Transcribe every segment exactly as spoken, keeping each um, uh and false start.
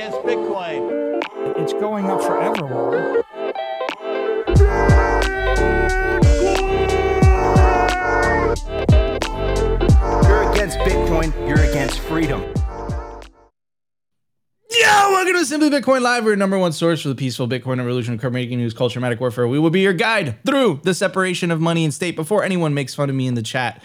against Bitcoin. It's going up forever, Warren. You're against Bitcoin. You're against freedom. Yo, welcome to Simply Bitcoin Live. We're your number one source for the peaceful Bitcoin revolution, current making news, culture, matic warfare. We will be your guide through the separation of money and state. Before anyone makes fun of me in the chat,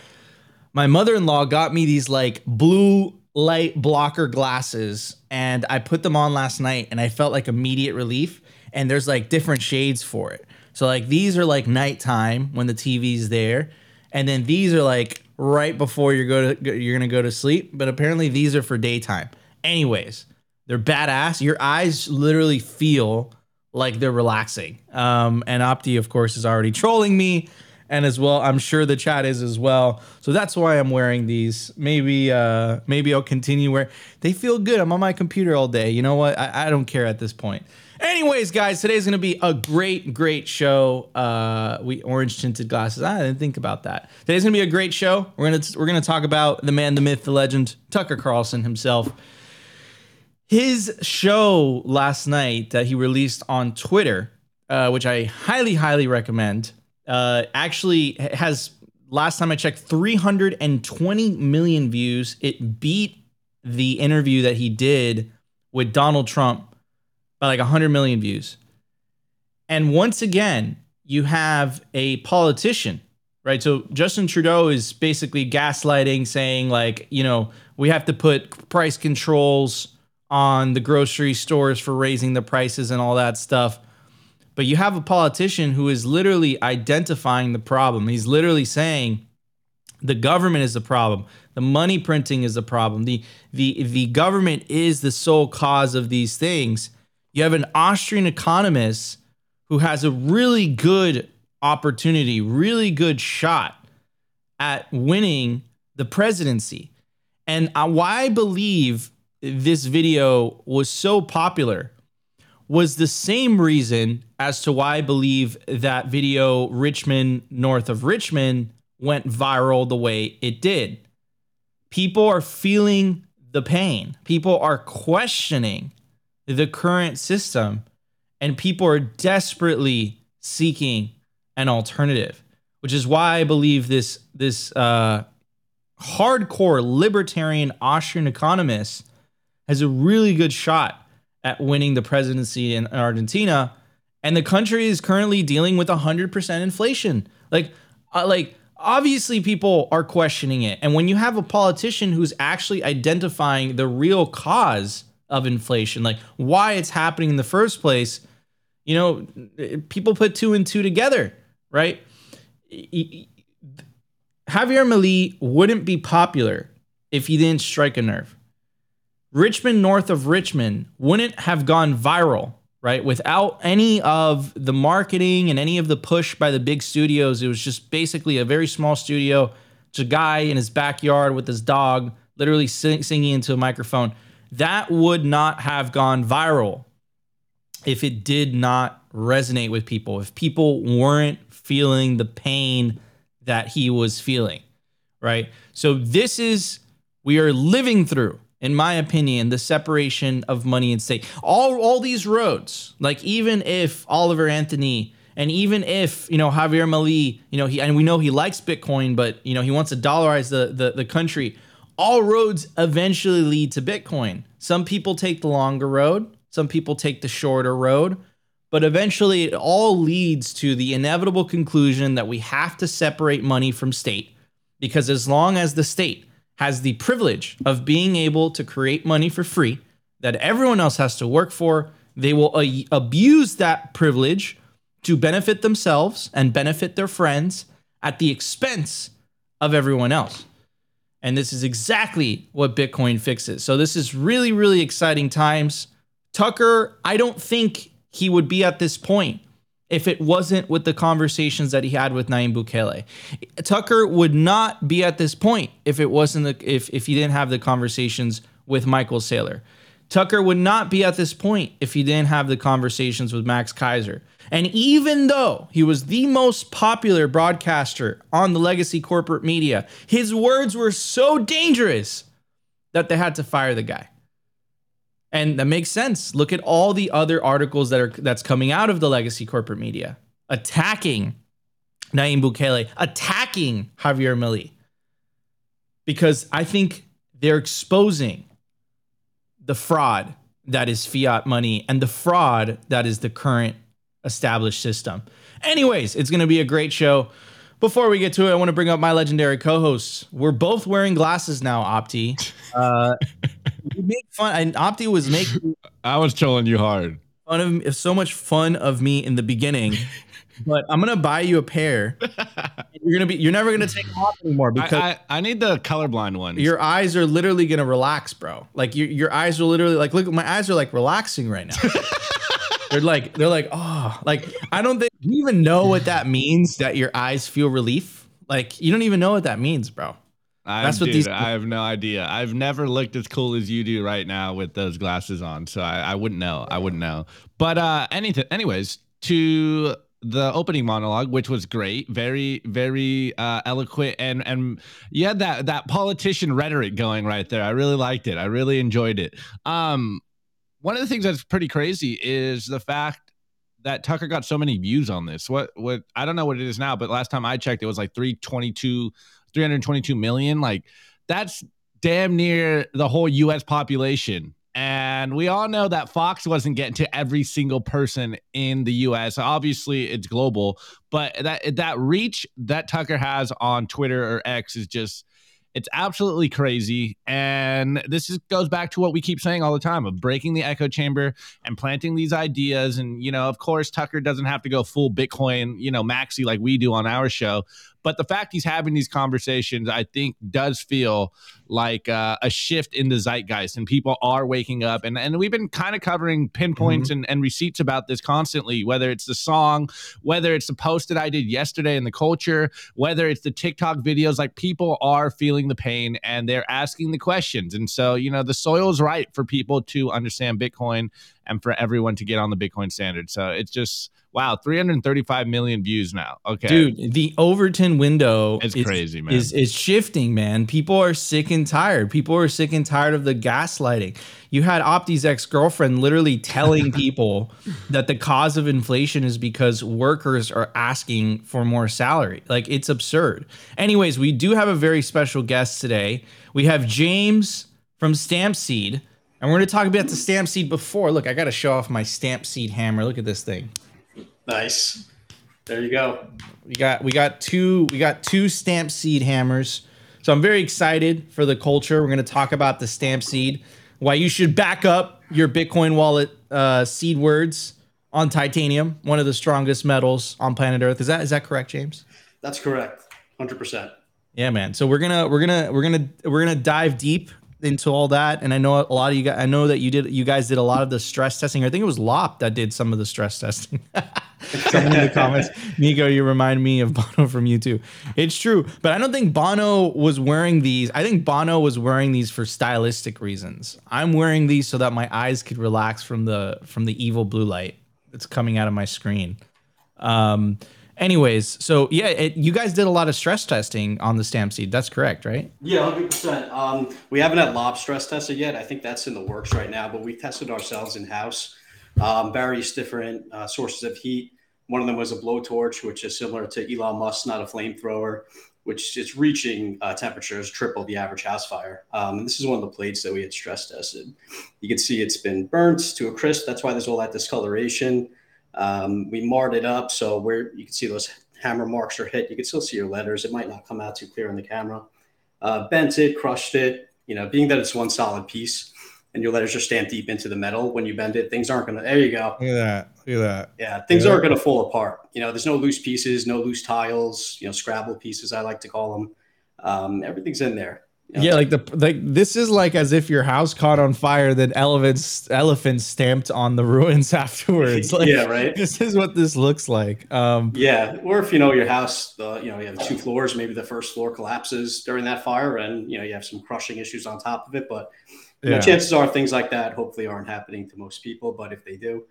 my mother-in-law got me these like blue light blocker glasses, and I put them on last night and I felt like immediate relief. And there's like different shades for it. So like these are like nighttime when the T V's there, and then these are like right before you're go to you're gonna go to sleep. But apparently these are for daytime. Anyways, they're badass. Your eyes literally feel like they're relaxing. Um, and Opti, of course, is already trolling me, and as well, I'm sure the chat is as well. So that's why I'm wearing these. Maybe uh, maybe I'll continue wearing. They feel good. I'm on my computer all day. You know what? I, I don't care at this point. Anyways, guys, today's going to be a great, great show. Uh, we orange tinted glasses. I didn't think about that. Today's going to be a great show. We're going to we're going to talk about the man, the myth, the legend, Tucker Carlson himself. His show last night that he released on Twitter, uh, which I highly, highly recommend. Uh, actually has, last time I checked, three hundred twenty million views. It beat the interview that he did with Donald Trump by like one hundred million views. And once again, you have a politician, right? So Justin Trudeau is basically gaslighting, saying like, you know, we have to put price controls on the grocery stores for raising the prices and all that stuff. But you have a politician who is literally identifying the problem. He's literally saying the government is the problem. The money printing is the problem. The, the, the government is the sole cause of these things. You have an Austrian economist who has a really good opportunity, really good shot at winning the presidency. And why I believe this video was so popular was the same reason as to why I believe that video, Richmond, North of Richmond, went viral the way it did. People are feeling the pain. People are questioning the current system, and people are desperately seeking an alternative, which is why I believe this, this uh, hardcore libertarian Austrian economist has a really good shot at winning the presidency in Argentina. And the country is currently dealing with one hundred percent inflation. Like, uh, like obviously people are questioning it. And when you have a politician who's actually identifying the real cause of inflation, like why it's happening in the first place, you know, people put two and two together, right? Javier Milei wouldn't be popular if he didn't strike a nerve. Richmond, North of Richmond, wouldn't have gone viral, right? Without any of the marketing and any of the push by the big studios. It was just basically a very small studio. It's a guy in his backyard with his dog, literally sing singing into a microphone. That would not have gone viral if it did not resonate with people, if people weren't feeling the pain that he was feeling, right? So this is, we are living through, in my opinion, the separation of money and state. All all these roads, like even if Oliver Anthony, and even if, you know, Javier Milei, you know, he, and we know he likes Bitcoin, but, you know, he wants to dollarize the, the, the country. All roads eventually lead to Bitcoin. Some people take the longer road. Some people take the shorter road. But eventually it all leads to the inevitable conclusion that we have to separate money from state, because as long as the state has the privilege of being able to create money for free that everyone else has to work for, they will abuse that privilege to benefit themselves and benefit their friends at the expense of everyone else. And this is exactly what Bitcoin fixes. So this is really, really exciting times. Tucker, I don't think he would be at this point if it wasn't with the conversations that he had with Nayib Bukele. Tucker would not be at this point if it wasn't the, if, if he didn't have the conversations with Michael Saylor. Tucker would not be at this point if he didn't have the conversations with Max Kaiser. And even though he was the most popular broadcaster on the legacy corporate media, his words were so dangerous that they had to fire the guy. And that makes sense. Look at all the other articles that are that's coming out of the legacy corporate media attacking Nayib Bukele, attacking Javier Milei, because I think they're exposing the fraud that is fiat money and the fraud that is the current established system. Anyways, it's going to be a great show. Before we get to it, I want to bring up my legendary co-hosts. We're both wearing glasses now, Opti. Uh, we make fun, and Opti was making... I was trolling you hard. Fun of, so much fun of me in the beginning, but I'm going to buy you a pair. You're going to be, you're never going to take them off anymore because... I, I, I need the colorblind one. Your eyes are literally going to relax, bro. Like, your, your eyes are literally... Like, look, my eyes are, like, relaxing right now. They're like, they're like, oh, like, I don't think you even know what that means, that your eyes feel relief. Like, you don't even know what that means, bro. I, That's what dude, these- I have no idea. I've never looked as cool as you do right now with those glasses on. So I, I wouldn't know. I wouldn't know. But uh, anything, anyways, to the opening monologue, which was great. Very, very uh, eloquent. And and you had that, that politician rhetoric going right there. I really liked it. I really enjoyed it. Um. One of the things that's pretty crazy is the fact that Tucker got so many views on this. What, what, I don't know what it is now, but last time I checked, it was like three hundred twenty-two million. Like, that's damn near the whole U S population. And we all know that Fox wasn't getting to every single person in the U S. Obviously, it's global, but that, that reach that Tucker has on Twitter or X is just... It's absolutely crazy, and this is, goes back to what we keep saying all the time of breaking the echo chamber and planting these ideas. And, you know, of course, Tucker doesn't have to go full Bitcoin, you know, maxi like we do on our show. But the fact he's having these conversations, I think, does feel like uh, a shift in the zeitgeist, and people are waking up. And, and we've been kind of covering pinpoints mm-hmm. and, and receipts about this constantly, whether it's the song, whether it's the post that I did yesterday in the culture, whether it's the TikTok videos. Like, people are feeling the pain and they're asking the questions. And so, you know, the soil's right for people to understand Bitcoin and for everyone to get on the Bitcoin standard. So it's just... Wow, three hundred thirty-five million views now. Okay. Dude, the Overton window it's is, crazy, man. Is, is shifting, man. People are sick and tired. People are sick and tired of the gaslighting. You had Opti's ex-girlfriend literally telling people that the cause of inflation is because workers are asking for more salary. Like, it's absurd. Anyways, we do have a very special guest today. We have James from Stamp Seed, and we're going to talk about the Stamp Seed before. Look, I got to show off my Stamp Seed hammer. Look at this thing. Nice. There you go. We got we got two we got two Stamp Seed hammers. So I'm very excited for the culture. We're going to talk about the Stamp Seed, why you should back up your Bitcoin wallet uh, seed words on titanium, one of the strongest metals on planet Earth. Is that is that correct, James? That's correct. one hundred percent. Yeah, man. So we're going to we're going to we're going to we're going to dive deep into all that. And I know a lot of you guys, I know that you did, you guys did a lot of the stress testing. I think it was Lop that did some of the stress testing. Someone in the comments, Nico, you remind me of Bono from U two. It's true, but I don't think Bono was wearing these. I think Bono was wearing these for stylistic reasons. I'm wearing these so that my eyes could relax from the, from the evil blue light that's coming out of my screen. Um, Anyways, so yeah, it, you guys did a lot of stress testing on the Stamp Seed. That's correct, right? Yeah, one hundred percent. Um, we haven't had Lob stress tested yet. I think that's in the works right now, but we tested ourselves in-house. Um, various different uh, sources of heat. One of them was a blowtorch, which is similar to Elon Musk's, not a flamethrower, which is reaching uh, temperatures triple the average house fire. Um, and this is one of the plates that we had stress tested. You can see it's been burnt to a crisp. That's why there's all that discoloration. Um, we marred it up, so where you can see those hammer marks are hit. You can still see your letters. It might not come out too clear on the camera. Uh, bent it, crushed it, you know, being that it's one solid piece and your letters are stamped deep into the metal. When you bend it, things aren't going to, there you go. Look at that. Look at that. Yeah. Things aren't going to fall apart. You know, there's no loose pieces, no loose tiles, you know, Scrabble pieces, I like to call them. Um, everything's in there. You know, yeah, like the like this is like as if your house caught on fire, then elephants elephants stamped on the ruins afterwards. Like, yeah, right. This is what this looks like. Um, yeah, or if you know your house, uh, you know you have two floors. Maybe the first floor collapses during that fire, and you know you have some crushing issues on top of it. But you know, yeah. Chances are things like that hopefully aren't happening to most people. But if they do,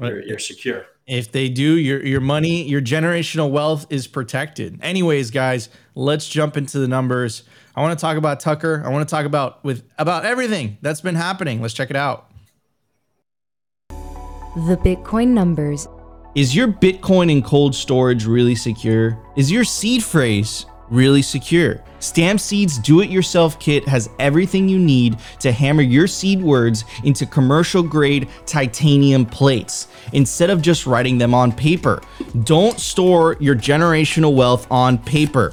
you're, you're secure. If they do, your your money, your generational wealth is protected. Anyways, guys, let's jump into the numbers. I want to talk about Tucker. I want to talk about with about everything that's been happening. Let's check it out. the Bitcoin numbers. Is your Bitcoin in cold storage really secure? Is your seed phrase really secure? Stamp Seed's do-it-yourself kit has everything you need to hammer your seed words into commercial-grade titanium plates instead of just writing them on paper. Don't store your generational wealth on paper.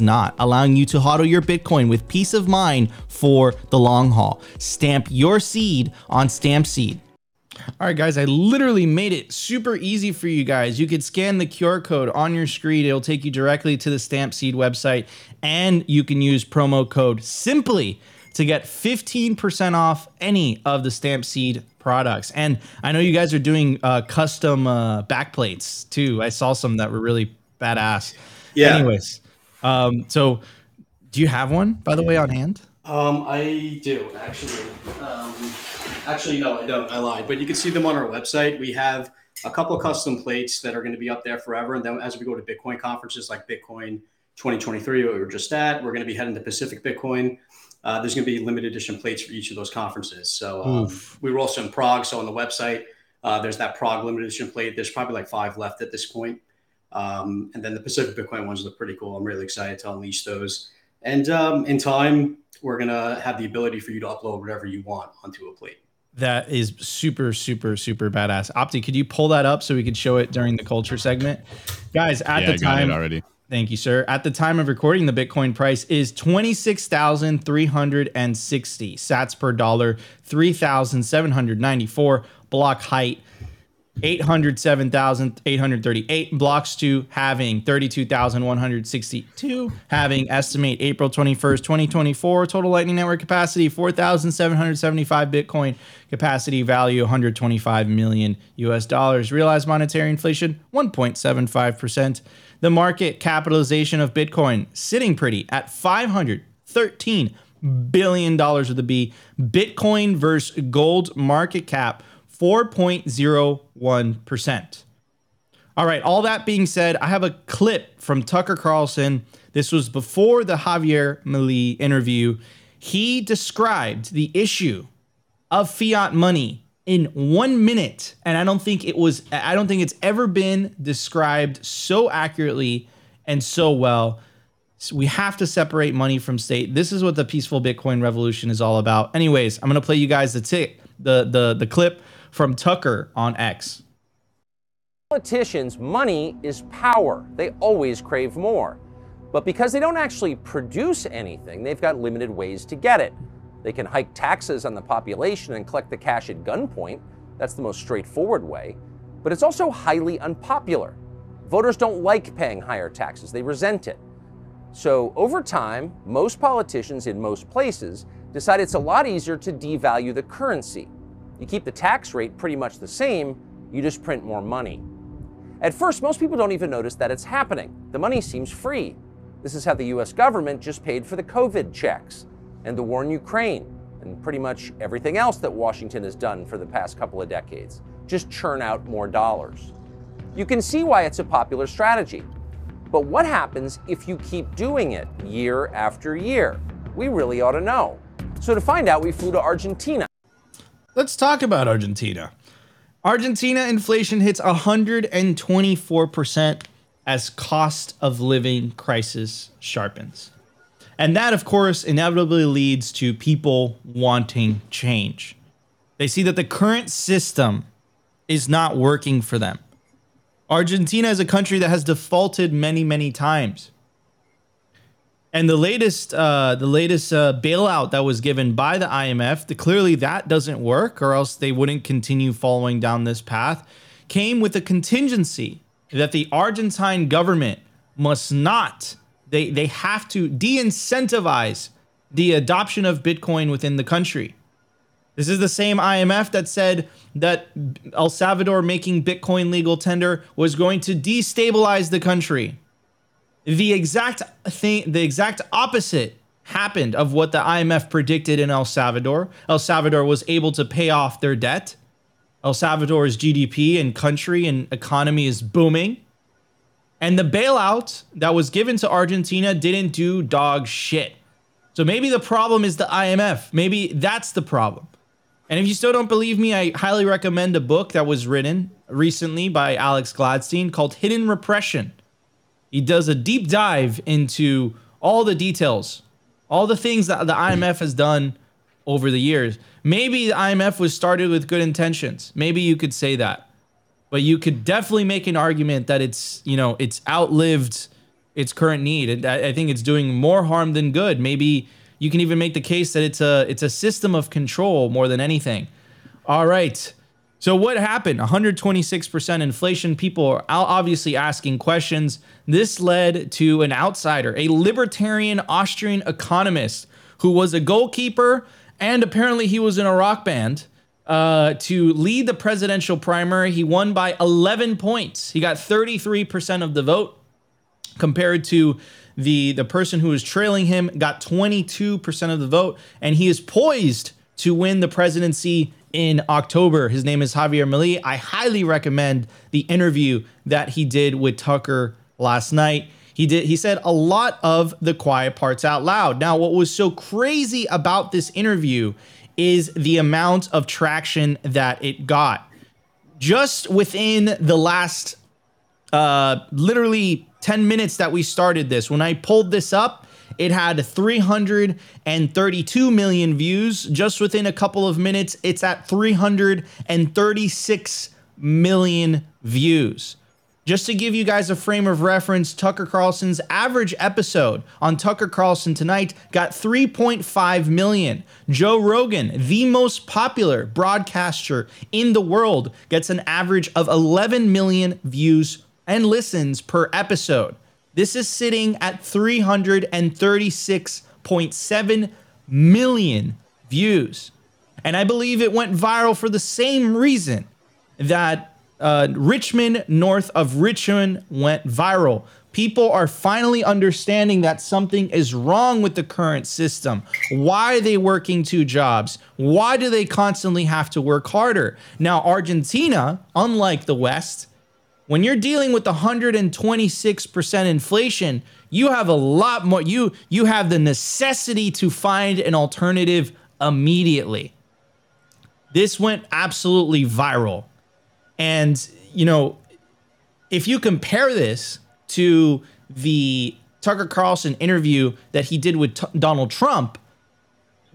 not, allowing you to hodl your Bitcoin with peace of mind for the long haul. Stamp your seed on Stamp Seed. All right, guys, I literally made it super easy for you guys. You could scan the Q R code on your screen. It'll take you directly to the Stamp Seed website, and you can use promo code SIMPLY to get fifteen percent off any of the Stamp Seed products. And I know you guys are doing uh, custom uh, backplates too. I saw some that were really badass. Yeah. Anyways. Um, so do you have one, by the way, on hand? Um, I do actually, um, actually, no, I don't, I lied, but you can see them on our website. We have a couple of custom plates that are going to be up there forever. And then as we go to Bitcoin conferences like Bitcoin twenty twenty-three, what we were just at, we're going to be heading to Pacific Bitcoin. Uh, there's going to be limited edition plates for each of those conferences. So, um, we were also in Prague. So on the website, uh, there's that Prague limited edition plate. There's probably like five left at this point. Um, and then the Pacific Bitcoin ones look pretty cool. I'm really excited to unleash those. And um, in time, we're going to have the ability for you to upload whatever you want onto a plate. That is super, super, super badass. Opti, could you pull that up so we could show it during the culture segment? Guys, at yeah, the time... I got it already. Thank you, sir. At the time of recording, the Bitcoin price is twenty-six thousand three hundred sixty sats per dollar, three thousand seven hundred ninety-four block height, eight hundred seven thousand eight hundred thirty-eight blocks to halving, thirty-two thousand one hundred sixty-two halving, estimate April twenty-first, twenty twenty-four, total Lightning Network capacity, four thousand seven hundred seventy-five Bitcoin, capacity value, one hundred twenty-five million U S dollars, realized monetary inflation, one point seven five percent. The market capitalization of Bitcoin sitting pretty at five hundred thirteen billion dollars with a B. Bitcoin versus gold market cap, four point zero one percent. All right, all that being said, I have a clip from Tucker Carlson. This was before the Javier Milei interview. He described the issue of fiat money in one minute, and I don't think it was, I don't think it's ever been described so accurately and so well. So we have to separate money from state. This is what the peaceful Bitcoin revolution is all about. Anyways, I'm going to play you guys the tick, the the the clip from Tucker on X. Politicians, money is power. They always crave more. But because they don't actually produce anything, they've got limited ways to get it. They can hike taxes on the population and collect the cash at gunpoint. That's the most straightforward way. But it's also highly unpopular. Voters don't like paying higher taxes. They resent it. So over time, most politicians in most places decide it's a lot easier to devalue the currency. You keep the tax rate pretty much the same, you just print more money. At first, most people don't even notice that it's happening. The money seems free. This is how the U S government just paid for the COVID checks and the war in Ukraine and pretty much everything else that Washington has done for the past couple of decades. Just churn out more dollars. You can see why it's a popular strategy. But what happens if you keep doing it year after year? We really ought to know. So to find out, we flew to Argentina. Let's talk about Argentina. Argentina inflation hits one hundred twenty-four percent as cost of living crisis sharpens. And that, of course, inevitably leads to people wanting change. They see that the current system is not working for them. Argentina is a country that has defaulted many, many times. And the latest uh, the latest uh, bailout that was given by the I M F, the, clearly that doesn't work, or else they wouldn't continue following down this path, came with a contingency that the Argentine government must not, they, they have to de-incentivize the adoption of Bitcoin within the country. This is the same I M F that said that El Salvador making Bitcoin legal tender was going to destabilize the country. The exact thing, the exact opposite happened of what the I M F predicted in El Salvador. El Salvador was able to pay off their debt. El Salvador's G D P and country and economy is booming. And the bailout that was given to Argentina didn't do dog shit. So maybe the problem is the I M F. Maybe that's the problem. And if you still don't believe me, I highly recommend a book that was written recently by Alex Gladstein called Hidden Repression. He does a deep dive into all the details, all the things that the I M F has done over the years. Maybe the I M F was started with good intentions. Maybe you could say that. But you could definitely make an argument that it's, you know, it's outlived its current need. And I think it's doing more harm than good. Maybe you can even make the case that it's a it's a system of control more than anything. All right. So what happened? one hundred twenty-six percent inflation. People are obviously asking questions. This led to an outsider, a libertarian Austrian economist who was a goalkeeper, and apparently he was in a rock band, uh, to lead the presidential primary. He won by eleven points. He got thirty-three percent of the vote compared to the, the person who was trailing him, got twenty-two percent of the vote, and he is poised to win the presidency in October. His name is Javier Milei. I highly recommend the interview that he did with Tucker last night. He did. He said a lot of the quiet parts out loud. Now, what was so crazy about this interview is the amount of traction that it got. Just within the last uh, literally ten minutes that we started this, when I pulled this up, it had three hundred thirty-two million views. Just within a couple of minutes, it's at three hundred thirty-six million views. Just to give you guys a frame of reference, Tucker Carlson's average episode on Tucker Carlson Tonight got three point five million. Joe Rogan, the most popular broadcaster in the world, gets an average of eleven million views and listens per episode. This is sitting at three hundred thirty-six point seven million views. And I believe it went viral for the same reason that uh, Richmond, North of Richmond, went viral. People are finally understanding that something is wrong with the current system. Why are they working two jobs? Why do they constantly have to work harder? Now, Argentina, unlike the West, when you're dealing with one hundred twenty-six percent inflation, you have a lot more, you, you have the necessity to find an alternative immediately. This went absolutely viral. And, you know, if you compare this to the Tucker Carlson interview that he did with T- Donald Trump,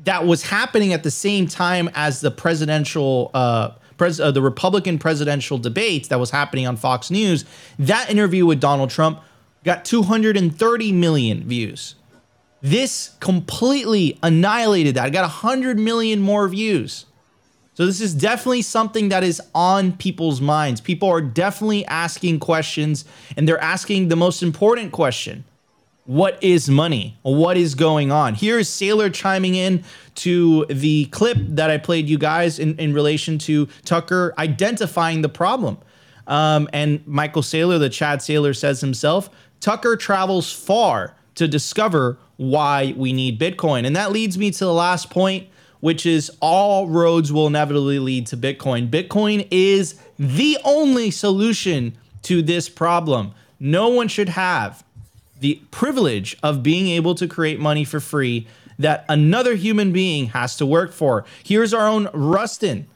that was happening at the same time as the presidential uh Pres- uh, the Republican presidential debates that was happening on Fox News, that interview with Donald Trump got two hundred thirty million views. This completely annihilated that. It got one hundred million more views. So this is definitely something that is on people's minds. People are definitely asking questions, and they're asking the most important question. What is money? What is going on? Here's Saylor chiming in to the clip that I played you guys in, in relation to Tucker identifying the problem. Um, and Michael Saylor, the Chad Saylor, says himself, Tucker travels far to discover why we need Bitcoin. And that leads me to the last point, which is all roads will inevitably lead to Bitcoin. Bitcoin is the only solution to this problem. No one should have the privilege of being able to create money for free that another human being has to work for. Here's our own Rustin,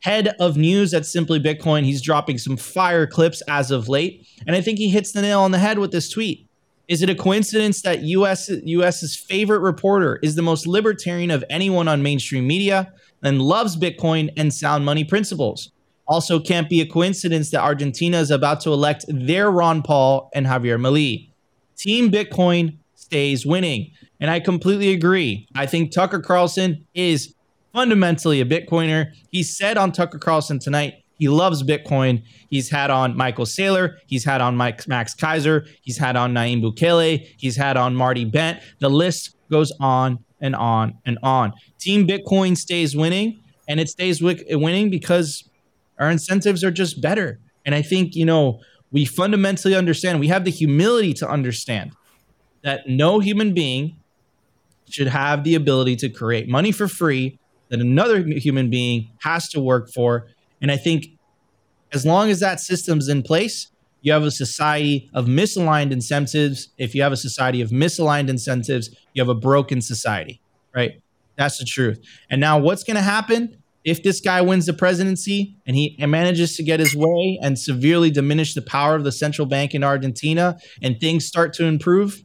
head of news at Simply Bitcoin. He's dropping some fire clips as of late, and I think he hits the nail on the head with this tweet. Is it a coincidence that U S U S's favorite reporter is the most libertarian of anyone on mainstream media and loves Bitcoin and sound money principles? Also, can't be a coincidence that Argentina is about to elect their Ron Paul and Javier Milei. Team Bitcoin stays winning. And I completely agree. I think Tucker Carlson is fundamentally a Bitcoiner. He said on Tucker Carlson Tonight, he loves Bitcoin. He's had on Michael Saylor. He's had on Mike, Max Kaiser. He's had on Nayib Bukele. He's had on Marty Bent. The list goes on and on and on. Team Bitcoin stays winning, and it stays winning because our incentives are just better. And I think, you know, we fundamentally understand, we have the humility to understand that no human being should have the ability to create money for free that another human being has to work for. And I think as long as that system's in place, you have a society of misaligned incentives. If you have a society of misaligned incentives, you have a broken society, right? That's the truth. And now what's going to happen if this guy wins the presidency and he manages to get his way and severely diminish the power of the central bank in Argentina and things start to improve?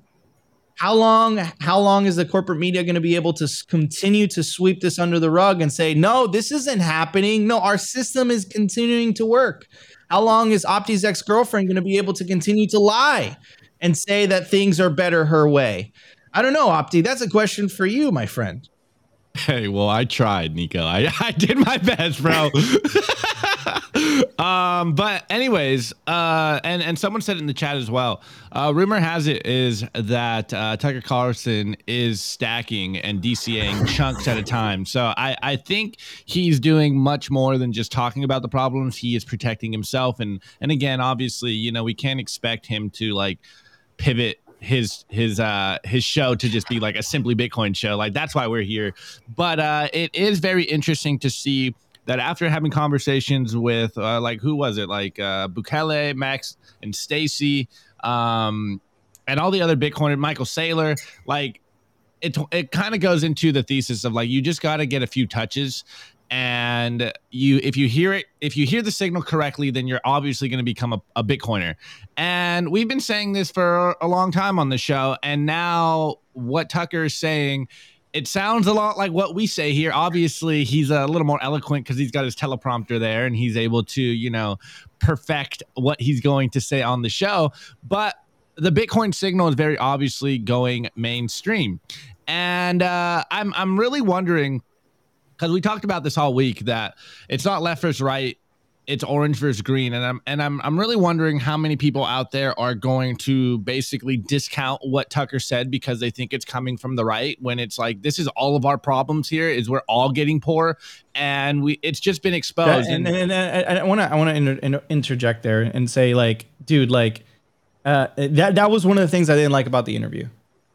How long, how long is the corporate media going to be able to continue to sweep this under the rug and say, no, this isn't happening. No, our system is continuing to work. How long is Opti's ex-girlfriend going to be able to continue to lie and say that things are better her way? I don't know, Opti. That's a question for you, my friend. Hey, well, I tried, Nico. I, I did my best, bro. um, but anyways, uh, and, and someone said it in the chat as well. Uh, rumor has it is that uh, Tucker Carlson is stacking and D C A ing chunks at a time. So I, I think he's doing much more than just talking about the problems. He is protecting himself. And, and again, obviously, you know, we can't expect him to like pivot his his uh his show to just be like a Simply Bitcoin show. Like, that's why we're here. But uh it is very interesting to see that after having conversations with uh, like who was it like uh Bukele, Max and Stacy, um and all the other Bitcoiners, Michael Saylor, like it it kind of goes into the thesis of like, you just got to get a few touches. And you, if you hear it, if you hear the signal correctly, then you're obviously going to become a, a Bitcoiner. And we've been saying this for a long time on the show. And now what Tucker is saying, it sounds a lot like what we say here. Obviously, he's a little more eloquent because he's got his teleprompter there and he's able to, you know, perfect what he's going to say on the show. But the Bitcoin signal is very obviously going mainstream. And uh, I'm I'm really wondering, because we talked about this all week, that it's not left versus right, it's orange versus green. And I'm and I'm I'm really wondering how many people out there are going to basically discount what Tucker said because they think it's coming from the right, when it's like, this is all of our problems here, is we're all getting poor, and we it's just been exposed. Yeah, and, and, and I want to I want to inter, inter, interject there and say, like, dude, like uh, that that was one of the things I didn't like about the interview.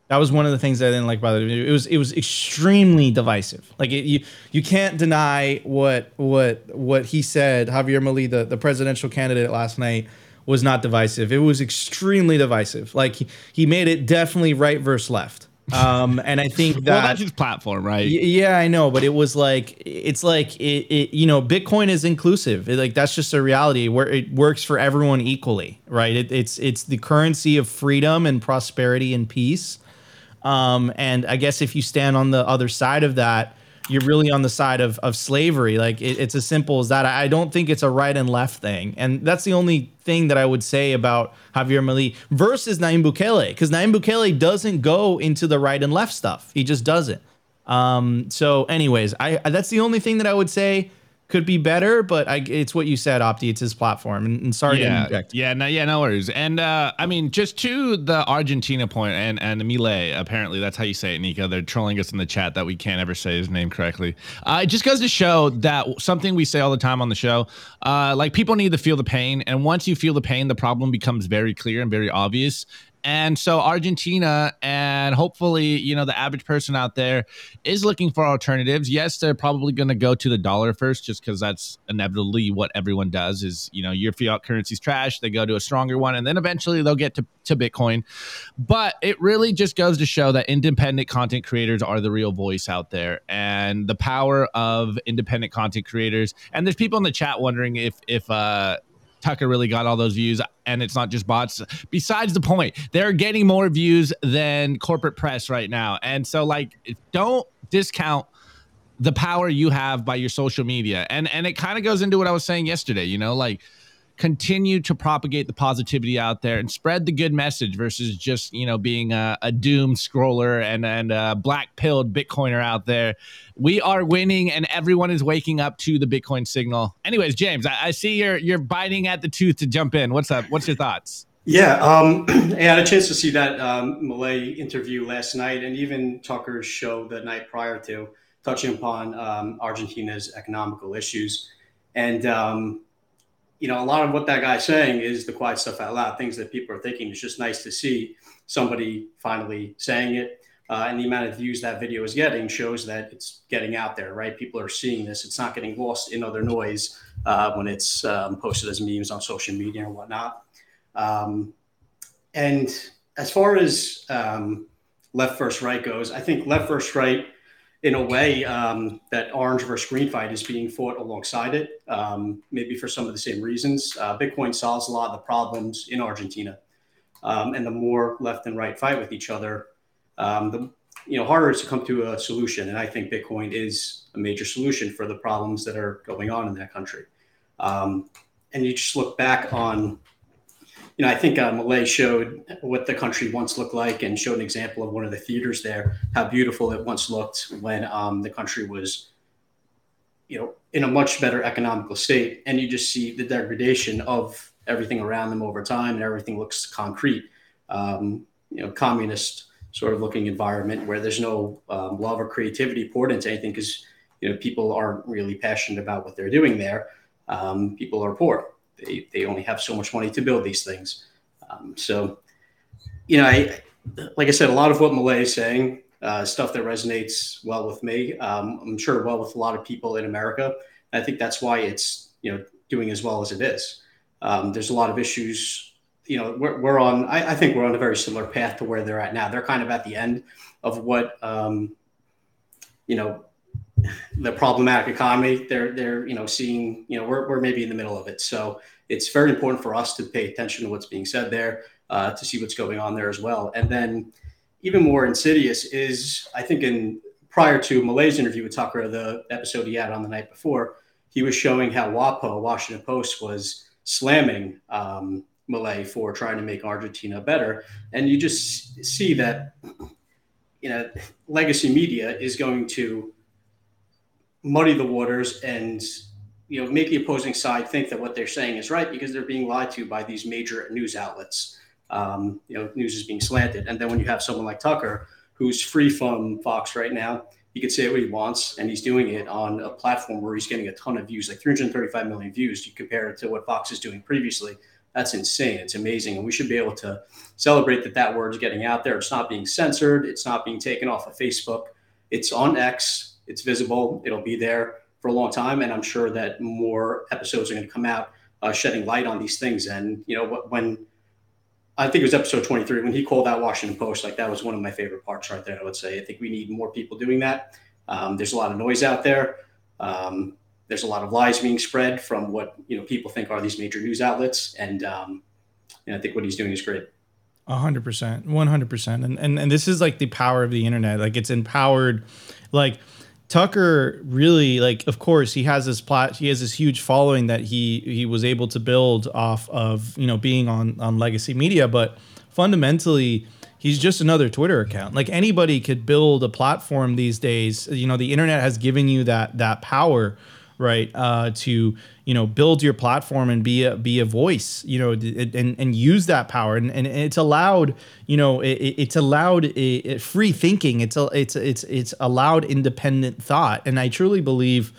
That was one of the things that I didn't like about it. It was it was extremely divisive. Like it, you you can't deny what what what he said. Javier Milei, the, the presidential candidate last night, was not divisive. It was extremely divisive. Like he, he made it definitely right versus left. Um, and I think that well, that's his platform, right? Y- yeah, I know, but it was like it's like it, it you know, Bitcoin is inclusive. It, like that's just a reality where it works for everyone equally, right? It, it's it's the currency of freedom and prosperity and peace. Um, and I guess if you stand on the other side of that, you're really on the side of, of slavery. Like it, it's as simple as that. I don't think it's a right and left thing. And that's the only thing that I would say about Javier Milei versus Nayib Bukele, because Nayib Bukele doesn't go into the right and left stuff. He just doesn't. Um, so anyways, I, that's the only thing that I would say could be better, but I, it's what you said, Opti. It's his platform, and, and sorry yeah, to interject. Yeah, no, yeah, no worries. And uh, I mean, just to the Argentina point, and and Milei, apparently that's how you say it, Nico. They're trolling us in the chat that we can't ever say his name correctly. Uh, it just goes to show that something we say all the time on the show, uh, like people need to feel the pain, and once you feel the pain, the problem becomes very clear and very obvious. And so Argentina, and hopefully, you know, the average person out there is looking for alternatives. Yes, they're probably going to go to the dollar first, just because that's inevitably what everyone does is, you know, your fiat currency's trash. They go to a stronger one, and then eventually they'll get to, to Bitcoin. But it really just goes to show that independent content creators are the real voice out there, and the power of independent content creators. And there's people in the chat wondering if, if, uh, Tucker really got all those views, and it's not just bots. Besides the point, they're getting more views than corporate press right now. And so, like, don't discount the power you have by your social media. And and it kind of goes into what I was saying yesterday, you know, like, continue to propagate the positivity out there and spread the good message versus just, you know, being a, a doom scroller and, and a black-pilled Bitcoiner out there. We are winning, and everyone is waking up to the Bitcoin signal. Anyways, James, I, I see you're, you're biting at the tooth to jump in. What's up? What's your thoughts? Yeah, um, I had a chance to see that um, Milei interview last night, and even Tucker's show the night prior to, touching upon um, Argentina's economical issues. And, um, you know, a lot of what that guy's saying is the quiet stuff out loud, things that people are thinking. It's just nice to see somebody finally saying it. Uh, and the amount of views that video is getting shows that it's getting out there, right? People are seeing this. It's not getting lost in other noise uh, when it's um, posted as memes on social media and whatnot. Um, and as far as um, left versus right goes, I think left versus right, in a way, um, that orange versus green fight is being fought alongside it, um, maybe for some of the same reasons. Uh, Bitcoin solves a lot of the problems in Argentina. Um, and the more left and right fight with each other, um, the you know harder it is to come to a solution. And I think Bitcoin is a major solution for the problems that are going on in that country. Um, and you just look back on, you know, I think uh, Milei showed what the country once looked like and showed an example of one of the theaters there, how beautiful it once looked when um, the country was, you know, in a much better economical state. And you just see the degradation of everything around them over time, and everything looks concrete, um, you know, communist sort of looking environment where there's no um, love or creativity poured into anything because, you know, people aren't really passionate about what they're doing there. Um, people are poor. They, they only have so much money to build these things. Um, so, you know, I, like I said, a lot of what Milei is saying, uh, stuff that resonates well with me, um, I'm sure well with a lot of people in America. And I think that's why it's, you know, doing as well as it is. Um, there's a lot of issues, you know, we're, we're on, I, I think we're on a very similar path to where they're at now. They're kind of at the end of what, um, you know, the problematic economy, they're, they're, you know, seeing, you know, we're, we're maybe in the middle of it. So it's very important for us to pay attention to what's being said there, uh, to see what's going on there as well. And then even more insidious is, I think in prior to Milei's interview with Tucker, the episode he had on the night before, he was showing how WAPO, Washington Post, was slamming um, Milei for trying to make Argentina better. And you just see that, you know, legacy media is going to muddy the waters and, you know, make the opposing side think that what they're saying is right because they're being lied to by these major news outlets. Um, you know, news is being slanted. And then when you have someone like Tucker, who's free from Fox right now, he could say what he wants, and he's doing it on a platform where he's getting a ton of views, like three hundred thirty-five million views. You compare it to what Fox is doing previously. That's insane. It's amazing. And we should be able to celebrate that that word is getting out there. It's not being censored. It's not being taken off of Facebook. It's on X. It's visible. It'll be there for a long time. And I'm sure that more episodes are going to come out uh, shedding light on these things. And, you know, when I think it was episode twenty-three, when he called out Washington Post, like that was one of my favorite parts right there. I would say, I think we need more people doing that. Um, there's a lot of noise out there. Um, there's a lot of lies being spread from what, you know, people think are these major news outlets. And, um, you know, I think what he's doing is great. A hundred percent, one hundred percent. And, and, and this is like the power of the internet. Like it's empowered, like, Tucker really, like, of course, he has this plot. He has this huge following that he he was able to build off of, you know, being on, on legacy media. But fundamentally, he's just another Twitter account. Like anybody could build a platform these days. You know, the internet has given you that that power, right, uh, to, you know, build your platform and be a, be a voice, you know, and and use that power. And, and it's allowed, you know, it, it's allowed a, a free thinking. It's a, it's it's it's allowed independent thought. And I truly believe,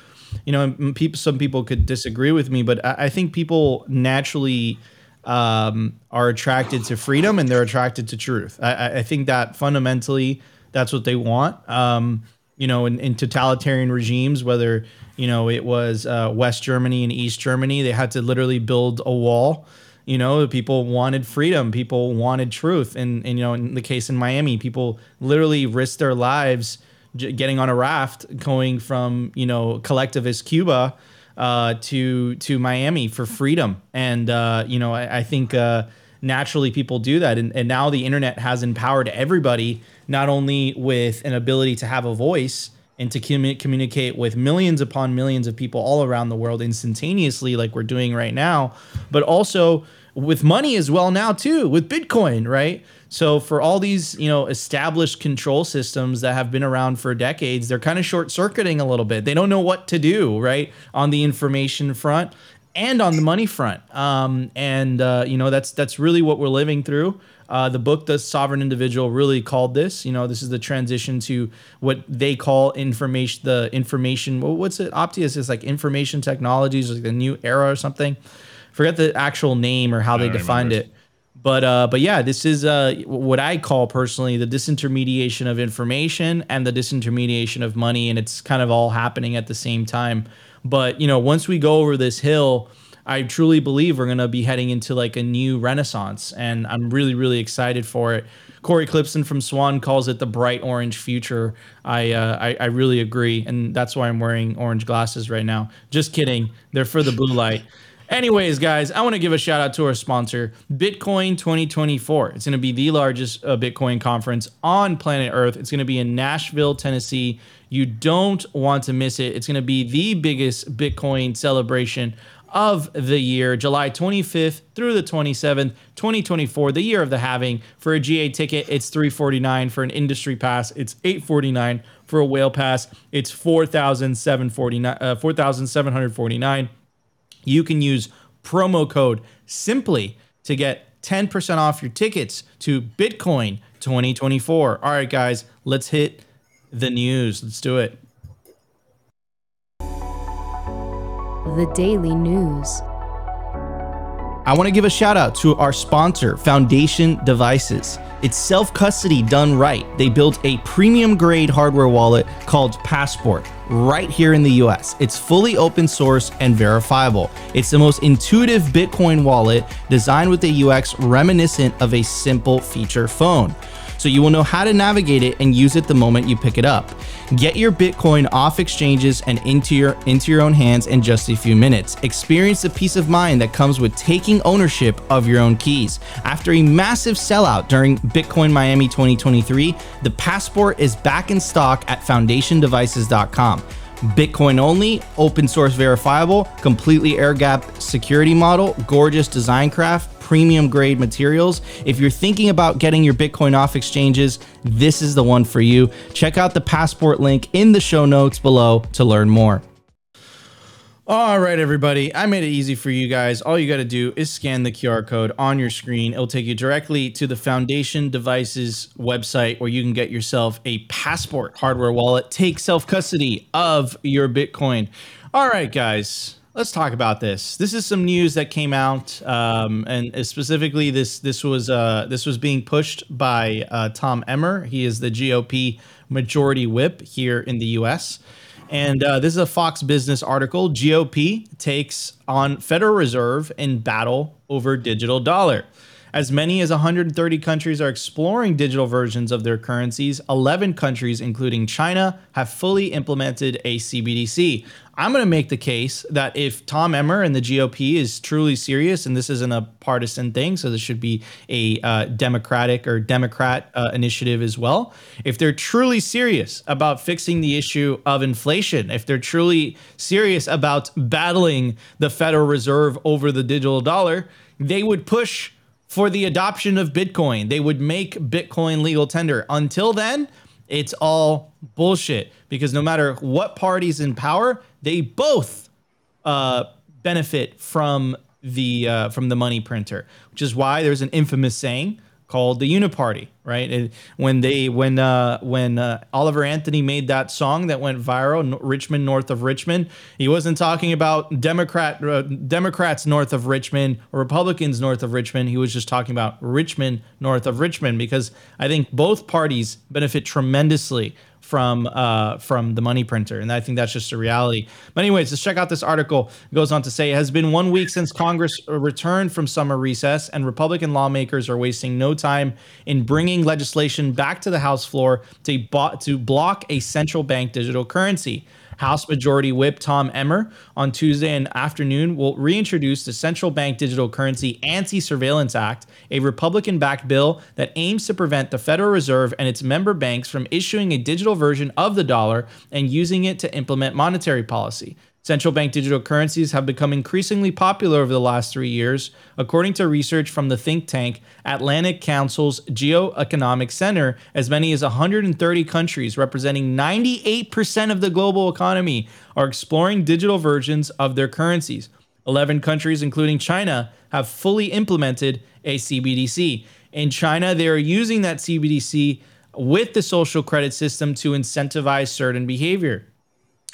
you know, people, some people could disagree with me, but I, I think people naturally um, are attracted to freedom and they're attracted to truth. I, I think that fundamentally that's what they want. Um, you know, in, in totalitarian regimes, whether, you know, it was uh, West Germany and East Germany, they had to literally build a wall. You know, people wanted freedom. People wanted truth. And, and you know, in the case in Miami, people literally risked their lives j- getting on a raft going from, you know, collectivist Cuba uh, to to Miami for freedom. And, uh, you know, I, I think uh, naturally people do that. And, and now the internet has empowered everybody, not only with an ability to have a voice and to commun- communicate with millions upon millions of people all around the world instantaneously like we're doing right now, but also with money as well now too, with Bitcoin, right? So for all these, you know, established control systems that have been around for decades, they're kind of short-circuiting a little bit. They don't know what to do, right, on the information front. and on the money front. Um, and, uh, you know, that's that's really what we're living through. Uh, the book, The Sovereign Individual, really called this, you know, this is the transition to what they call information, the information, what's it, Opti, is it's like information technologies, like the new era or something. Forget the actual name or how I they defined remember. it. But uh, but yeah, this is uh, what I call personally the disintermediation of information and the disintermediation of money. And it's kind of all happening at the same time. But, you know, once we go over this hill, I truly believe we're going to be heading into like a new renaissance, and I'm really, really excited for it. Corey Clipson from Swan calls it the bright orange future. I, uh, I I really agree. And that's why I'm wearing orange glasses right now. Just kidding. They're for the blue light. Anyways, guys, I want to give a shout out to our sponsor, Bitcoin twenty twenty-four. It's going to be the largest uh, Bitcoin conference on planet Earth. It's going to be in Nashville, Tennessee. You don't want to miss it. It's going to be the biggest Bitcoin celebration of the year, July twenty-fifth through the twenty-seventh, twenty twenty-four, the year of the halving. For a G A ticket, it's three forty-nine. For an industry pass, it's eight forty-nine. For a whale pass, it's four thousand seven hundred forty-nine. Uh, four thousand seven hundred forty-nine. You can use promo code SIMPLY to get ten percent off your tickets to Bitcoin twenty twenty-four. All right, guys, let's hit the news. Let's do it. The Daily News. I want to give a shout out to our sponsor, Foundation Devices. It's self-custody done right. They built a premium grade hardware wallet called Passport right here in the U S. It's fully open source and verifiable. It's the most intuitive Bitcoin wallet designed with a U X reminiscent of a simple feature phone. So you will know how to navigate it and use it the moment you pick it up. Get your Bitcoin off exchanges and into your into your own hands in just a few minutes. Experience the peace of mind that comes with taking ownership of your own keys. After a massive sellout during Bitcoin Miami twenty twenty-three, the Passport is back in stock at foundation devices dot com. Bitcoin only, open source verifiable, completely air gap security model, gorgeous design craft, premium grade materials. If you're thinking about getting your Bitcoin off exchanges, this is the one for you. Check out the Passport link in the show notes below to learn more. All right, everybody, I made it easy for you guys. All you got to do is scan the Q R code on your screen. It'll take you directly to the Foundation Devices website where you can get yourself a Passport hardware wallet. Take self-custody of your Bitcoin. All right, guys, let's talk about this. This is some news that came out, um, and specifically this this was uh, this was being pushed by uh, Tom Emmer. He is the G O P majority whip here in the U S, and uh, this is a Fox Business article. G O P takes on Federal Reserve in battle over digital dollar. As many as one hundred thirty countries are exploring digital versions of their currencies, eleven countries, including China, have fully implemented a C B D C. I'm going to make the case that if Tom Emmer and the G O P is truly serious, and this isn't a partisan thing, so this should be a uh, Democratic or Democrat uh, initiative as well. If they're truly serious about fixing the issue of inflation, if they're truly serious about battling the Federal Reserve over the digital dollar, they would push for the adoption of Bitcoin. They would make Bitcoin legal tender. Until then, it's all bullshit, because no matter what party's in power, they both uh, benefit from the uh, from the money printer, which is why there's an infamous saying called the Uniparty, right? And when they when uh, when uh, Oliver Anthony made that song that went viral, Richmond, North of Richmond, he wasn't talking about Democrat uh, Democrats north of Richmond or Republicans north of Richmond. He was just talking about Richmond, north of Richmond, because I think both parties benefit tremendously from uh, from the money printer. And I think that's just a reality. But anyways, let's check out this article. It goes on to say, it has been one week since Congress returned from summer recess, and Republican lawmakers are wasting no time in bringing legislation back to the House floor to, bo- to block a central bank digital currency. House Majority Whip Tom Emmer on Tuesday and afternoon will reintroduce the Central Bank Digital Currency Anti-Surveillance Act, a Republican-backed bill that aims to prevent the Federal Reserve and its member banks from issuing a digital version of the dollar and using it to implement monetary policy. Central bank digital currencies have become increasingly popular over the last three years, according to research from the think tank Atlantic Council's Geoeconomic Center. As many as one hundred thirty countries, representing ninety-eight percent of the global economy, are exploring digital versions of their currencies. eleven countries, including China, have fully implemented a C B D C. In China, they are using that C B D C with the social credit system to incentivize certain behavior.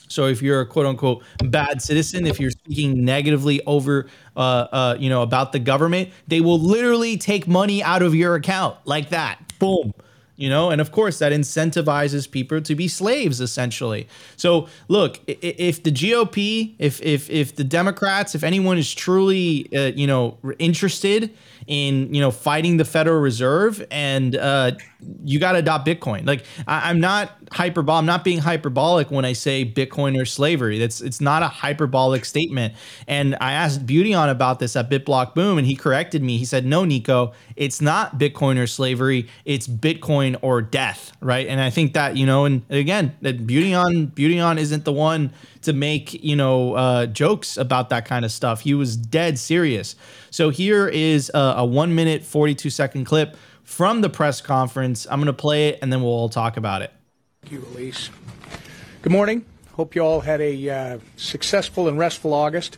So if you're a quote unquote bad citizen, if you're speaking negatively over, uh, uh, you know, about the government, they will literally take money out of your account like that. Boom. You know, and of course that incentivizes people to be slaves, essentially. So look, if the G O P, if if if the Democrats, if anyone is truly, uh, you know, interested in, you know, fighting the Federal Reserve, and uh, you got to adopt Bitcoin. Like I, I'm not hyperbol, I'm not being hyperbolic when I say Bitcoin or slavery. That's it's not a hyperbolic statement. And I asked Beautyon about this at BitBlock Boom, and he corrected me. He said, "No, Nico, it's not Bitcoin or slavery. It's Bitcoin or death," right? And I think that, you know, and again, that Beautyon, Beautyon isn't the one to make, you know, uh, jokes about that kind of stuff. He was dead serious. So here is a, a one minute, forty-two second clip from the press conference. I'm going to play it and then we'll all talk about it. Thank you, Elise. Good morning. Hope you all had a uh, successful and restful August.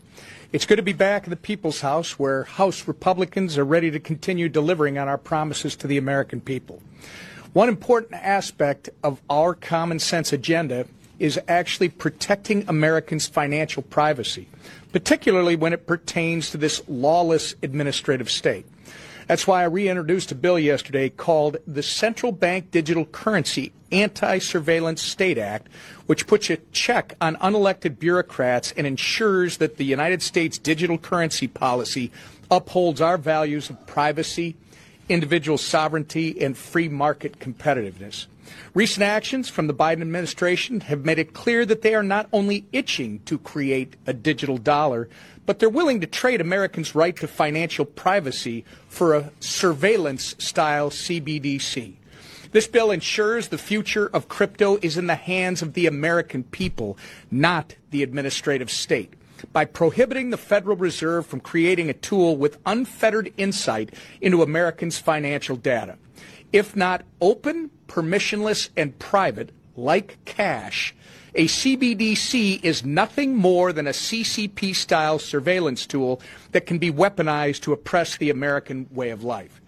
It's good to be back in the People's House, where House Republicans are ready to continue delivering on our promises to the American people. One important aspect of our common sense agenda is actually protecting Americans' financial privacy, particularly when it pertains to this lawless administrative state. That's why I reintroduced a bill yesterday called the Central Bank Digital Currency Anti-Surveillance State Act, which puts a check on unelected bureaucrats and ensures that the United States digital currency policy upholds our values of privacy, individual sovereignty, and free market competitiveness. Recent actions from the Biden administration have made it clear that they are not only itching to create a digital dollar, but they're willing to trade Americans' right to financial privacy for a surveillance-style C B D C. This bill ensures the future of crypto is in the hands of the American people, not the administrative state, by prohibiting the Federal Reserve from creating a tool with unfettered insight into Americans' financial data. If not open, permissionless, and private, like cash, a C B D C is nothing more than a C C P-style surveillance tool that can be weaponized to oppress the American way of life.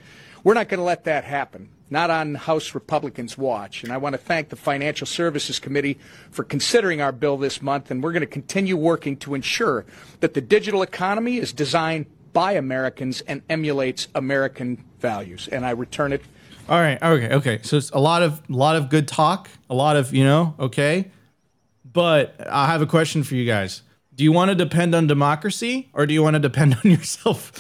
We're not going to let that happen, not on House Republicans' watch. And I want to thank the Financial Services Committee for considering our bill this month, and we're going to continue working to ensure that the digital economy is designed by Americans and emulates American values. And I return it. All right. Okay. Okay. So it's a lot of a lot of good talk, a lot of, you know, okay. But I have a question for you guys. Do you want to depend on democracy, or do you want to depend on yourself?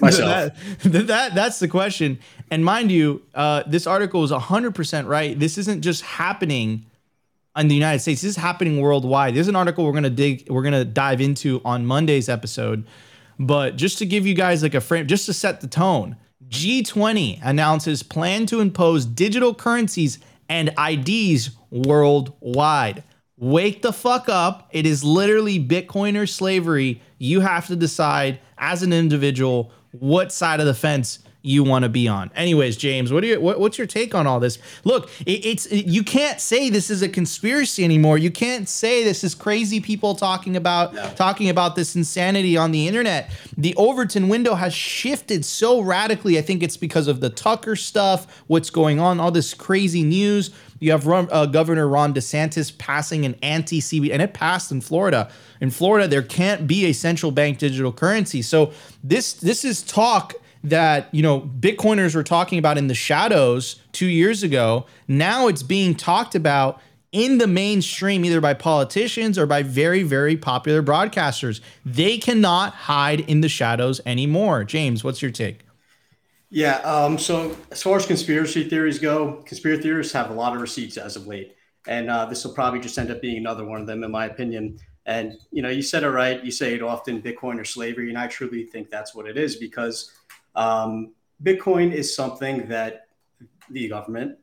Myself. that, that that's the question. And mind you, uh, this article is one hundred percent right. This isn't just happening in the United States. This is happening worldwide. There's an article we're gonna dig, we're gonna dive into on Monday's episode. But just to give you guys like a frame, just to set the tone, G twenty announces plan to impose digital currencies and I Ds worldwide. Wake the fuck up. It is literally Bitcoin or slavery. You have to decide as an individual what side of the fence you want to be on. Anyways, James, what do you what, what's your take on all this? Look, it, it's it, you can't say this is a conspiracy anymore. You can't say this is crazy people talking about no. talking about this insanity on the internet. The Overton window has shifted so radically. I think it's because of the Tucker stuff, what's going on, all this crazy news. You have uh, Governor Ron DeSantis passing an anti-C B D C, and it passed in Florida. In Florida, there can't be a central bank digital currency. So this this is talk that, you know, Bitcoiners were talking about in the shadows two years ago. Now it's being talked about in the mainstream, either by politicians or by very, very popular broadcasters. They cannot hide in the shadows anymore. James, what's your take? Yeah, um, so as far as conspiracy theories go, conspiracy theorists have a lot of receipts as of late, and uh, this will probably just end up being another one of them, in my opinion. And, you know, you said it right. You say it often, Bitcoin or slavery, and I truly think that's what it is, because um, Bitcoin is something that the government,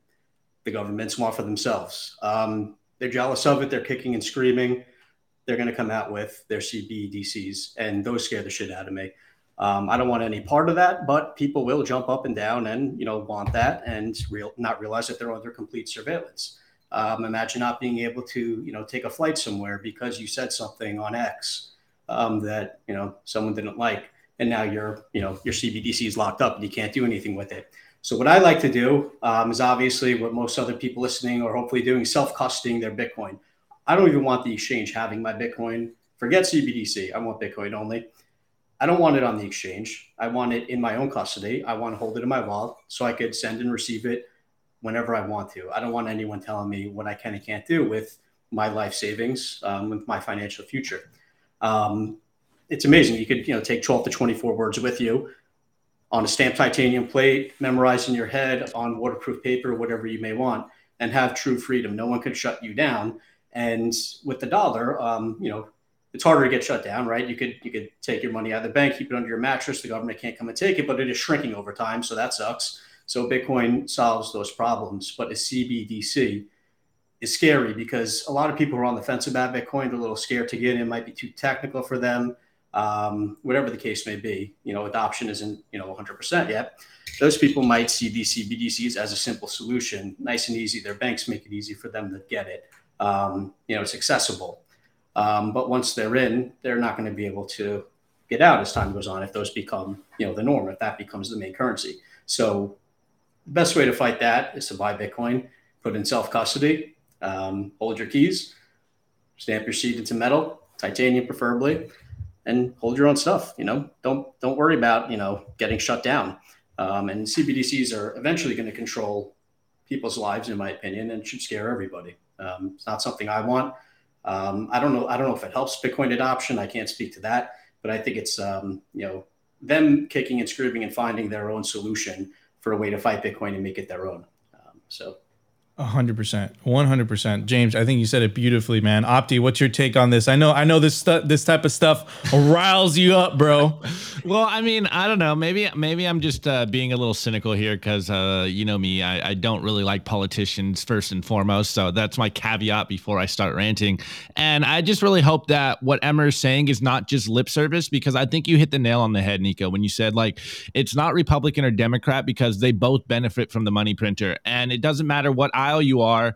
the governments want for themselves. Um, they're jealous of it. They're kicking and screaming. They're going to come out with their C B D Cs, and those scare the shit out of me. Um, I don't want any part of that, but people will jump up and down and, you know, want that and real, not realize that they're under complete surveillance. Um, imagine not being able to, you know, take a flight somewhere because you said something on X. um, that, you know, someone didn't like. And now your, you know, your C B D C is locked up and you can't do anything with it. So what I like to do um, is obviously what most other people listening are hopefully doing, self-custodying their Bitcoin. I don't even want the exchange having my Bitcoin. Forget C B D C. I want Bitcoin only. I don't want it on the exchange. I want it in my own custody. I want to hold it in my wallet so I could send and receive it whenever I want to. I don't want anyone telling me what I can and can't do with my life savings, um, with my financial future. Um, it's amazing. You could, you know, take twelve to twenty-four words with you on a stamped titanium plate, memorize in your head on waterproof paper, whatever you may want, and have true freedom. No one could shut you down. And with the dollar, um, you know, it's harder to get shut down, right? You could you could take your money out of the bank, keep it under your mattress. The government can't come and take it, but it is shrinking over time, so that sucks. So Bitcoin solves those problems. But a C B D C is scary because a lot of people are on the fence about Bitcoin. They're a little scared to get in. It might be too technical for them, um, whatever the case may be. You know, adoption isn't, you know, one hundred percent yet. Those people might see these C B D Cs as a simple solution, nice and easy. Their banks make it easy for them to get it. Um, you know, it's accessible. Um, but once they're in, they're not going to be able to get out as time goes on if those become, you know, the norm, if that becomes the main currency. So the best way to fight that is to buy Bitcoin, put in self-custody, um, hold your keys, stamp your seed into metal, titanium preferably, and hold your own stuff. You know, don't don't worry about, you know, getting shut down. Um, and C B D Cs are eventually going to control people's lives, in my opinion, and should scare everybody. Um, it's not something I want. Um, I don't know. I don't know if it helps Bitcoin adoption. I can't speak to that, but I think it's, um, you know, them kicking and screaming and finding their own solution for a way to fight Bitcoin and make it their own. Um, so. A hundred percent, one hundred percent. James, I think you said it beautifully, man. Opti, what's your take on this? I know, I know this stu- this type of stuff riles you up, bro. Well, I mean, I don't know. Maybe, maybe I'm just uh, being a little cynical here because, uh, you know me, I, I don't really like politicians first and foremost. So that's my caveat before I start ranting. And I just really hope that what Emmer is saying is not just lip service, because I think you hit the nail on the head, Nico, when you said, like, it's not Republican or Democrat because they both benefit from the money printer. And it doesn't matter what aisle you are,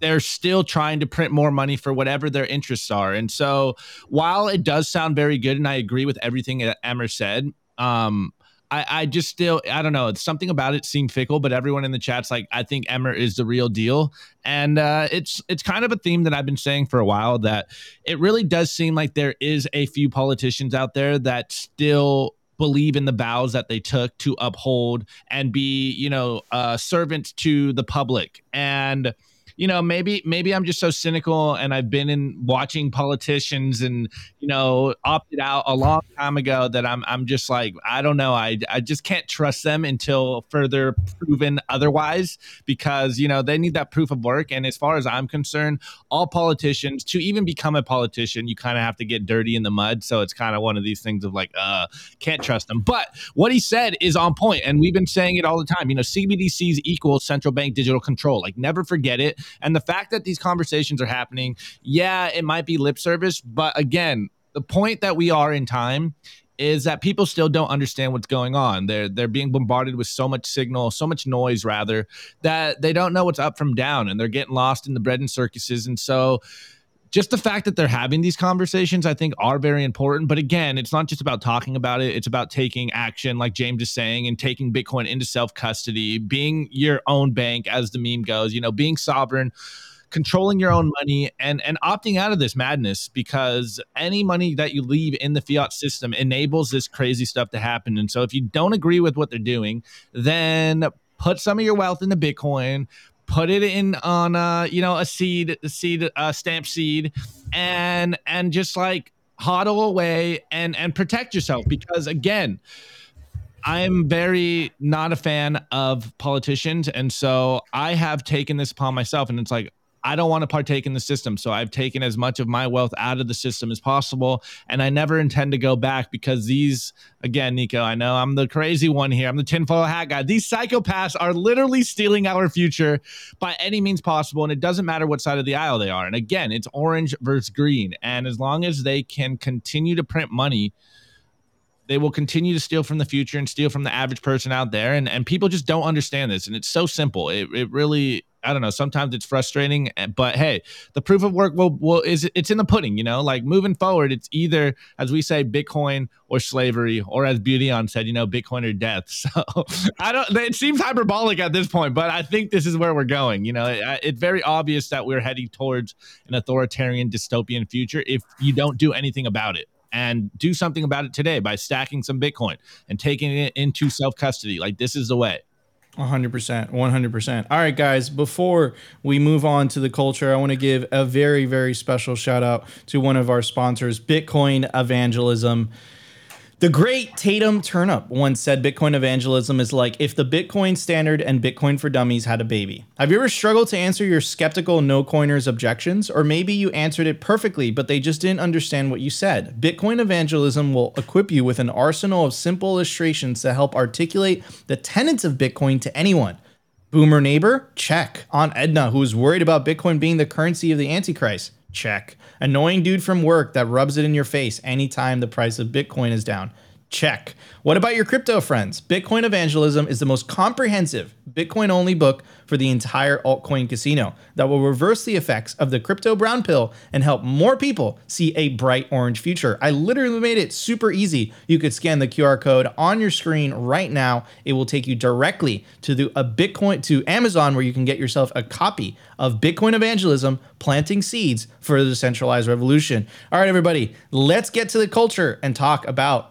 they're still trying to print more money for whatever their interests are. And so while it does sound very good, and I agree with everything that Emmer said, um, I, I just still, I don't know, it's something about it seemed fickle, but everyone in the chat's like, I think Emmer is the real deal. And uh, it's it's kind of a theme that I've been saying for a while, that it really does seem like there is a few politicians out there that still believe in the vows that they took to uphold and be, you know, uh, servants to the public. And, you know, maybe, maybe I'm just so cynical, and I've been in watching politicians and, you know, opted out a long time ago, that I'm, I'm just like, I don't know. I, I just can't trust them until further proven otherwise, because, you know, they need that proof of work. And as far as I'm concerned, all politicians, to even become a politician, you kind of have to get dirty in the mud. So it's kind of one of these things of like, uh, can't trust them. But what he said is on point, and we've been saying it all the time, you know, C B D Cs equal central bank digital control, like never forget it. And the fact that these conversations are happening, yeah, it might be lip service. But again, the point that we are in time is that people still don't understand what's going on. They're they're being bombarded with so much signal, so much noise, rather, that they don't know what's up from down, and they're getting lost in the bread and circuses. And so just the fact that they're having these conversations, I think, are very important. But again, it's not just about talking about it. It's about taking action, like James is saying, and taking Bitcoin into self-custody, being your own bank, as the meme goes, you know, being sovereign, controlling your own money, and and opting out of this madness, because any money that you leave in the fiat system enables this crazy stuff to happen. And so if you don't agree with what they're doing, then put some of your wealth into Bitcoin, put it in on uh you know a seed a seed uh stamp seed and and just like hodl away and and protect yourself, because again, I'm very not a fan of politicians, and so I have taken this upon myself, and it's like, I don't want to partake in the system. So I've taken as much of my wealth out of the system as possible. And I never intend to go back, because these, again, Nico, I know I'm the crazy one here. I'm the tinfoil hat guy. These psychopaths are literally stealing our future by any means possible. And it doesn't matter what side of the aisle they are. And again, it's orange versus green. And as long as they can continue to print money, they will continue to steal from the future and steal from the average person out there. And and people just don't understand this. And it's so simple. It it really... I don't know. Sometimes it's frustrating, but hey, the proof of work will, will is it's in the pudding, you know, like moving forward, it's either, as we say, Bitcoin or slavery, or as Beautyon said, you know, Bitcoin or death. So I don't, it seems hyperbolic at this point, but I think this is where we're going. You know, it, it's very obvious that we're heading towards an authoritarian dystopian future if you don't do anything about it. And do something about it today by stacking some Bitcoin and taking it into self-custody. Like, this is the way. one hundred percent. one hundred percent. All right, guys, before we move on to the culture, I want to give a very, very special shout out to one of our sponsors, Bitcoin Evangelism. The great Tatum Turnup once said Bitcoin evangelism is like if the Bitcoin Standard and Bitcoin for Dummies had a baby. Have you ever struggled to answer your skeptical no-coiners' objections? Or maybe you answered it perfectly, but they just didn't understand what you said. Bitcoin evangelism will equip you with an arsenal of simple illustrations to help articulate the tenets of Bitcoin to anyone. Boomer neighbor? Check. Aunt Edna, who is worried about Bitcoin being the currency of the Antichrist? Check. Annoying dude from work that rubs it in your face anytime the price of Bitcoin is down. Check. What about your crypto friends? Bitcoin Evangelism is the most comprehensive Bitcoin-only book for the entire altcoin casino that will reverse the effects of the crypto brown pill and help more people see a bright orange future. I literally made it super easy. You could scan the Q R code on your screen right now. It will take you directly to the, a Bitcoin to Amazon, where you can get yourself a copy of Bitcoin Evangelism: Planting Seeds for the Decentralized Revolution. All right, everybody, let's get to the culture and talk about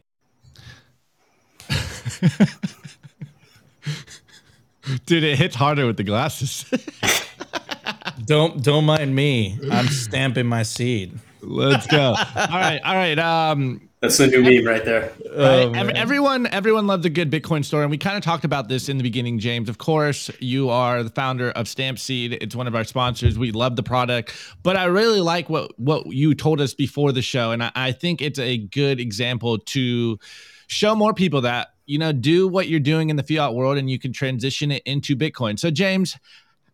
Dude, it hits harder with the glasses. don't don't mind me. I'm stamping my seed. Let's go. All right, all right. Um, That's the new meme right there. Oh, every, everyone, everyone loves a good Bitcoin story, and we kind of talked about this in the beginning, James. Of course, you are the founder of Stamp Seed. It's one of our sponsors. We love the product, but I really like what what you told us before the show, and I, I think it's a good example to show more people that, you know, do what you're doing in the fiat world and you can transition it into Bitcoin. So James,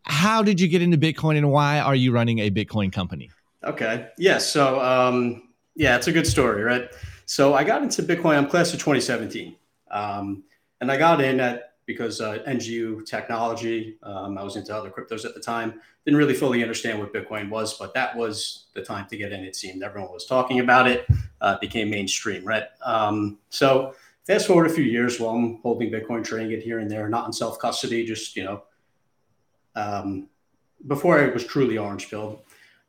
how did you get into Bitcoin and why are you running a Bitcoin company? Okay. Yeah. So um, yeah, it's a good story, right? So I got into Bitcoin, I'm class of twenty seventeen. Um, and I got in at, because uh, N G U technology, um, I was into other cryptos at the time, didn't really fully understand what Bitcoin was, but that was the time to get in, it seemed. Everyone was talking about it, uh, it became mainstream, right? Um, so fast forward a few years while I'm holding Bitcoin, trading it here and there, not in self-custody, just, you know, um, before I was truly orange-pilled.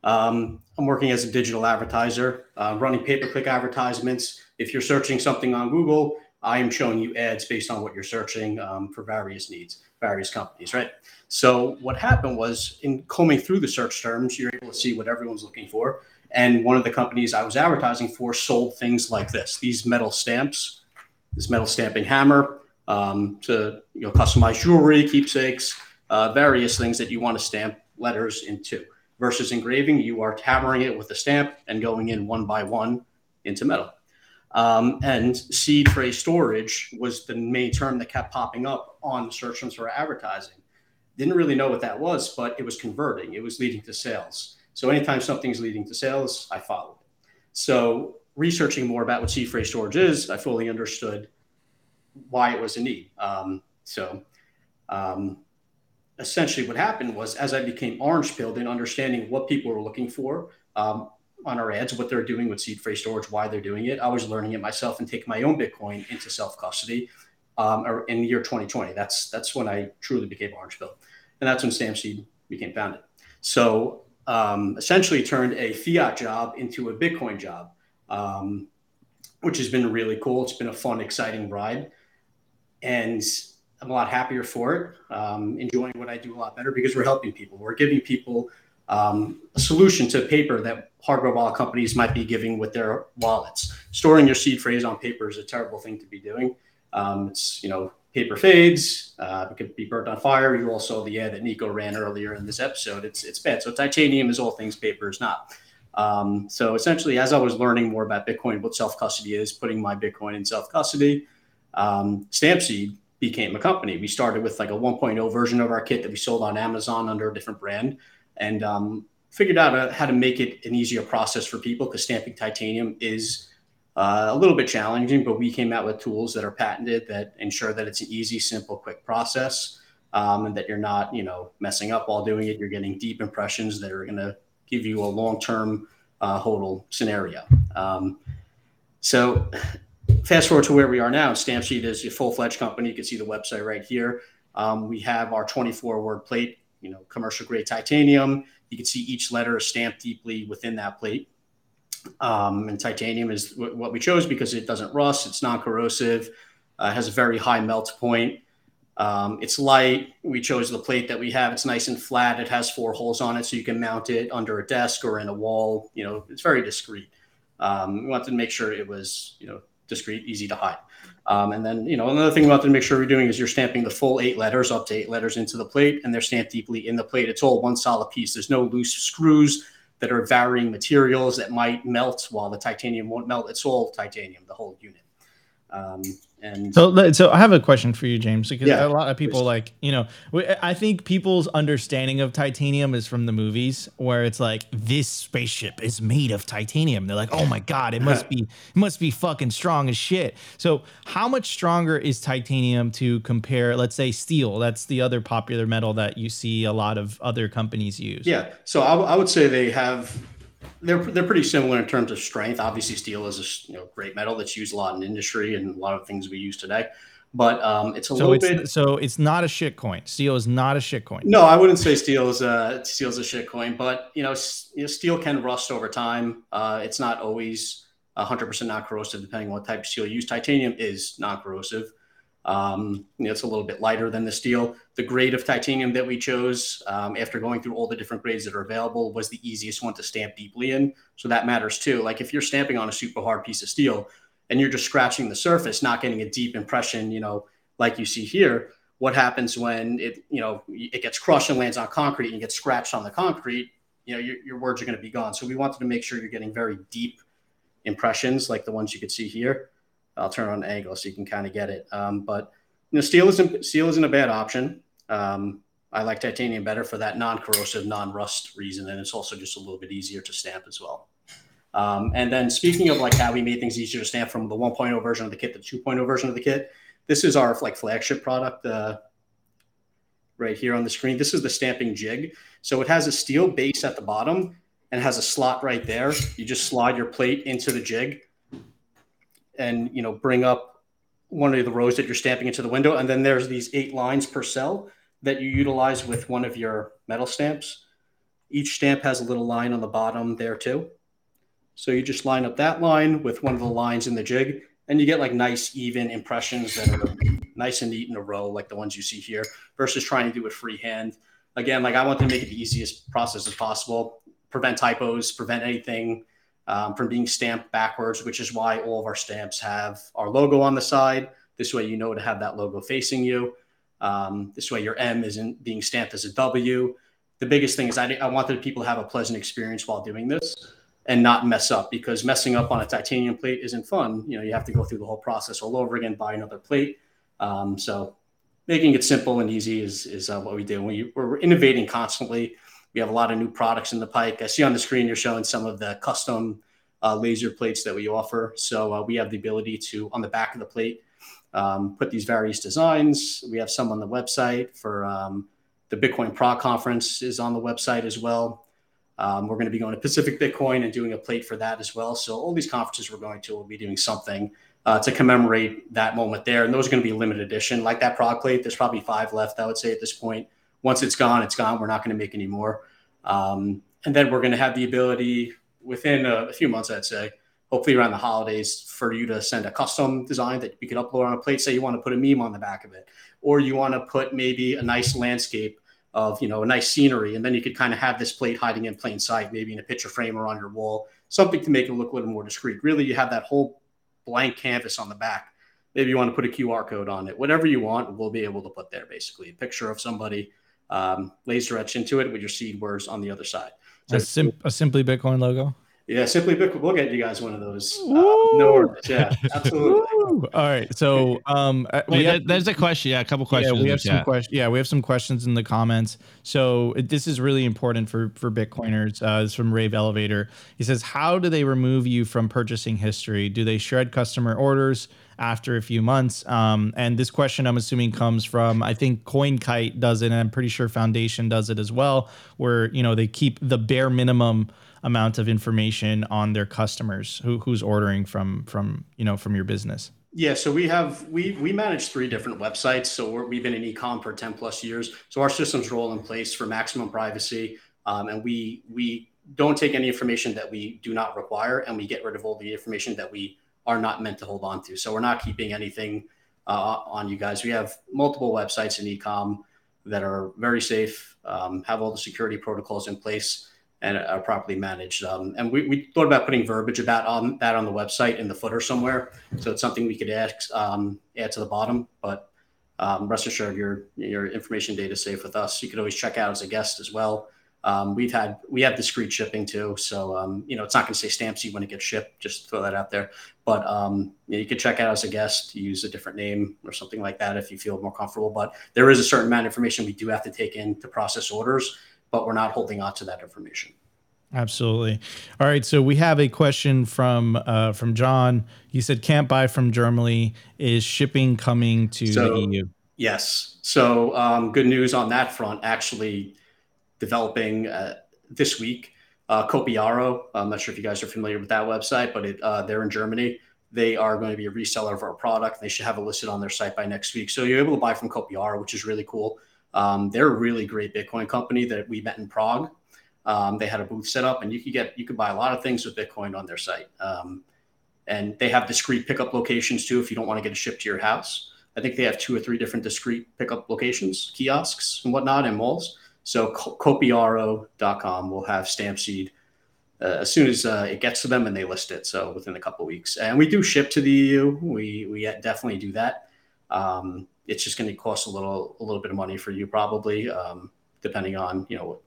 Um, I'm working as a digital advertiser, uh, running pay-per-click advertisements. If you're searching something on Google, I am showing you ads based on what you're searching um, for various needs, various companies, right? So what happened was, in combing through the search terms, you're able to see what everyone's looking for. And one of the companies I was advertising for sold things like this, these metal stamps. This metal stamping hammer um, to, you know, customize jewelry, keepsakes, uh, various things that you want to stamp letters into. Versus engraving, you are hammering it with a stamp and going in one by one into metal. Um, and seed phrase storage was the main term that kept popping up on the search terms for advertising. Didn't really know what that was, but it was converting. It was leading to sales. So anytime something's leading to sales, I followed it. So researching more about what seed phrase storage is, I fully understood why it was a need. Um, so um, essentially what happened was, as I became orange-pilled in understanding what people were looking for um, on our ads, what they're doing with seed phrase storage, why they're doing it, I was learning it myself and taking my own Bitcoin into self-custody um, or in the year twenty twenty. That's that's when I truly became orange-pilled. And that's when Stamp Seed became founded. So um, essentially turned a fiat job into a Bitcoin job. Um, which has been really cool. It's been a fun, exciting ride, and I'm a lot happier for it. Um, enjoying what I do a lot better because we're helping people. We're giving people um, a solution to paper that hardware wallet companies might be giving with their wallets. Storing your seed phrase on paper is a terrible thing to be doing. Um, it's, you know, paper fades, uh, it could be burnt on fire. You all saw the ad that Nico ran earlier in this episode. It's it's bad. So titanium is all things, paper is not. Um, so essentially, as I was learning more about Bitcoin, what self-custody is, putting my Bitcoin in self-custody, um, Stamp Seed became a company. We started with like a one point oh version of our kit that we sold on Amazon under a different brand, and um, figured out uh, how to make it an easier process for people, because stamping titanium is uh, a little bit challenging, but we came out with tools that are patented that ensure that it's an easy, simple, quick process, um, and that you're not, you know, messing up while doing it. You're getting deep impressions that are going to give you a long-term uh, hodl scenario. Um, so fast forward to where we are now. Stamp Seed is a full-fledged company. You can see the website right here. Um, we have our twenty-four word plate, you know, commercial-grade titanium. You can see each letter is stamped deeply within that plate. Um, and titanium is w- what we chose because it doesn't rust. It's non-corrosive. Uh, has a very high melt point. Um, it's light. We chose the plate that we have. It's nice and flat. It has four holes on it, so you can mount it under a desk or in a wall. You know, it's very discreet. Um, we wanted to make sure it was, you know, discreet, easy to hide. Um, and then, you know, another thing we wanted to make sure we're doing is you're stamping the full eight letters, up to eight letters into the plate, and they're stamped deeply in the plate. It's all one solid piece. There's no loose screws that are varying materials that might melt while the titanium won't melt. It's all titanium, the whole unit. Um, and so, so I have a question for you, James, because yeah, a lot of people, like, you know, I think people's understanding of titanium is from the movies, where it's like, this spaceship is made of titanium. They're like, oh my God, it must be, it must be fucking strong as shit. So how much stronger is titanium to compare, let's say, steel? That's the other popular metal that you see a lot of other companies use. Yeah. So I, I would say they have, They're they're pretty similar in terms of strength. Obviously, steel is a, you know, great metal that's used a lot in industry and a lot of things we use today. But um, it's a so little it's, bit. So it's not a shit coin. Steel is not a shit coin. No, I wouldn't say steel is a steel is a shit coin. But you know, s- you know, steel can rust over time. Uh, it's not always one hundred percent non-corrosive, depending on what type of steel you use. Titanium is non-corrosive. Um, you know, it's a little bit lighter than the steel. The grade of titanium that we chose, um, after going through all the different grades that are available, was the easiest one to stamp deeply in. So that matters too. Like if you're stamping on a super hard piece of steel and you're just scratching the surface, not getting a deep impression, you know, like you see here, what happens when it, you know, it gets crushed and lands on concrete and you get scratched on the concrete, you know, your, your words are going to be gone. So we wanted to make sure you're getting very deep impressions, like the ones you could see here. I'll turn on angle so you can kind of get it. Um, but you know, steel isn't steel isn't a bad option. Um, I like titanium better for that non-corrosive, non-rust reason, and it's also just a little bit easier to stamp as well. Um, and then speaking of like how we made things easier to stamp from the one point oh version of the kit to the two point oh version of the kit, this is our like flagship product uh, right here on the screen. This is the stamping jig. So it has a steel base at the bottom and has a slot right there. You just slide your plate into the jig and, you know, bring up one of the rows that you're stamping into the window. And then there's these eight lines per cell that you utilize with one of your metal stamps. Each stamp has a little line on the bottom there too. So you just line up that line with one of the lines in the jig and you get like nice even impressions that are nice and neat in a row, like the ones you see here, versus trying to do it freehand. Again, like I want to make it the easiest process as possible, prevent typos, prevent anything Um, from being stamped backwards, which is why all of our stamps have our logo on the side. This way, you know to have that logo facing you. Um, this way your M isn't being stamped as a W. The biggest thing is I, I wanted people to have a pleasant experience while doing this and not mess up, because messing up on a titanium plate isn't fun. You know, you have to go through the whole process all over again, buy another plate. Um, so making it simple and easy is, is uh, what we do. We, we're innovating constantly. We have a lot of new products in the pipe. I see on the screen you're showing some of the custom uh, laser plates that we offer. So uh, we have the ability to, on the back of the plate, um, put these various designs. We have some on the website for um, the Bitcoin Prague conference is on the website as well. Um, we're going to be going to Pacific Bitcoin and doing a plate for that as well. So all these conferences we're going to will be doing something uh, to commemorate that moment there. And those are going to be limited edition. Like that Prague plate, there's probably five left, I would say, at this point. Once it's gone, it's gone. We're not going to make any more. Um, and then we're going to have the ability within a, a few months, I'd say, hopefully around the holidays, for you to send a custom design that you could upload on a plate. Say you want to put a meme on the back of it, or you want to put maybe a nice landscape of, you know, a nice scenery. And then you could kind of have this plate hiding in plain sight, maybe in a picture frame or on your wall, something to make it look a little more discreet. Really, you have that whole blank canvas on the back Maybe you want to put a Q R code on it. Whatever you want, we'll be able to put there, basically. A picture of somebody um, laser etched into it with your seed words on the other side. So a, sim- a Simply Bitcoin logo? Yeah, Simply Bitcoin. We'll get you guys one of those. Uh, no, yeah, absolutely. All right. So um, well, yeah, have, there's a question. Yeah, a couple questions. Yeah, we have some yeah. questions. Yeah, we have some questions in the comments. So this is really important for for Bitcoiners. Uh, it's from Rave Elevator. He says, "How do they remove you from purchasing history? Do they shred customer orders after a few months?" Um, and this question, I'm assuming, comes from, I think CoinKite does it, and I'm pretty sure Foundation does it as well, where you know they keep the bare minimum amount of information on their customers who, who's ordering from from you know from your business. Yeah, so we have we we manage three different websites. So we're, we've been in e-com for ten plus years. So our systems roll in place for maximum privacy, um, and we we don't take any information that we do not require, and we get rid of all the information that we are not meant to hold on to. So we're not keeping anything uh, on you guys. We have multiple websites in e-com that are very safe, um, have all the security protocols in place, and are properly managed. Um, and we, we thought about putting verbiage about on that on the website in the footer somewhere. So it's something we could add, um, add to the bottom, but um, rest assured your, your information data is safe with us. You could always check out as a guest as well. Um, we've had, we have discrete shipping too. So, um, you know, it's not going to say Stamp Seed when it gets shipped, just throw that out there, but um, you know, you could check out as a guest, use a different name or something like that if you feel more comfortable, but there is a certain amount of information we do have to take in to process orders, but we're not holding on to that information. Absolutely. All right. So we have a question from uh, from John. He said, "Can't buy from Germany. Is shipping coming to so, the E U?" Yes. So um, good news on that front. Actually, developing uh, this week, uh, Copiaro. I'm not sure if you guys are familiar with that website, but it, uh, they're in Germany. They are going to be a reseller of our product. They should have it listed on their site by next week. So you're able to buy from Copiaro, which is really cool. Um, they're a really great Bitcoin company that we met in Prague. Um, they had a booth set up, and you could get you could buy a lot of things with Bitcoin on their site. Um, and they have discrete pickup locations too, if you don't want to get it shipped to your house. I think they have two or three different discrete pickup locations, kiosks and whatnot, and malls. So copiaro dot com will have Stamp Seed uh, as soon as uh, it gets to them, and they list it. So within a couple of weeks, and we do ship to the E U. We we definitely do that. Um, It's just going to cost a little, a little bit of money for you, probably, um, depending on you know what,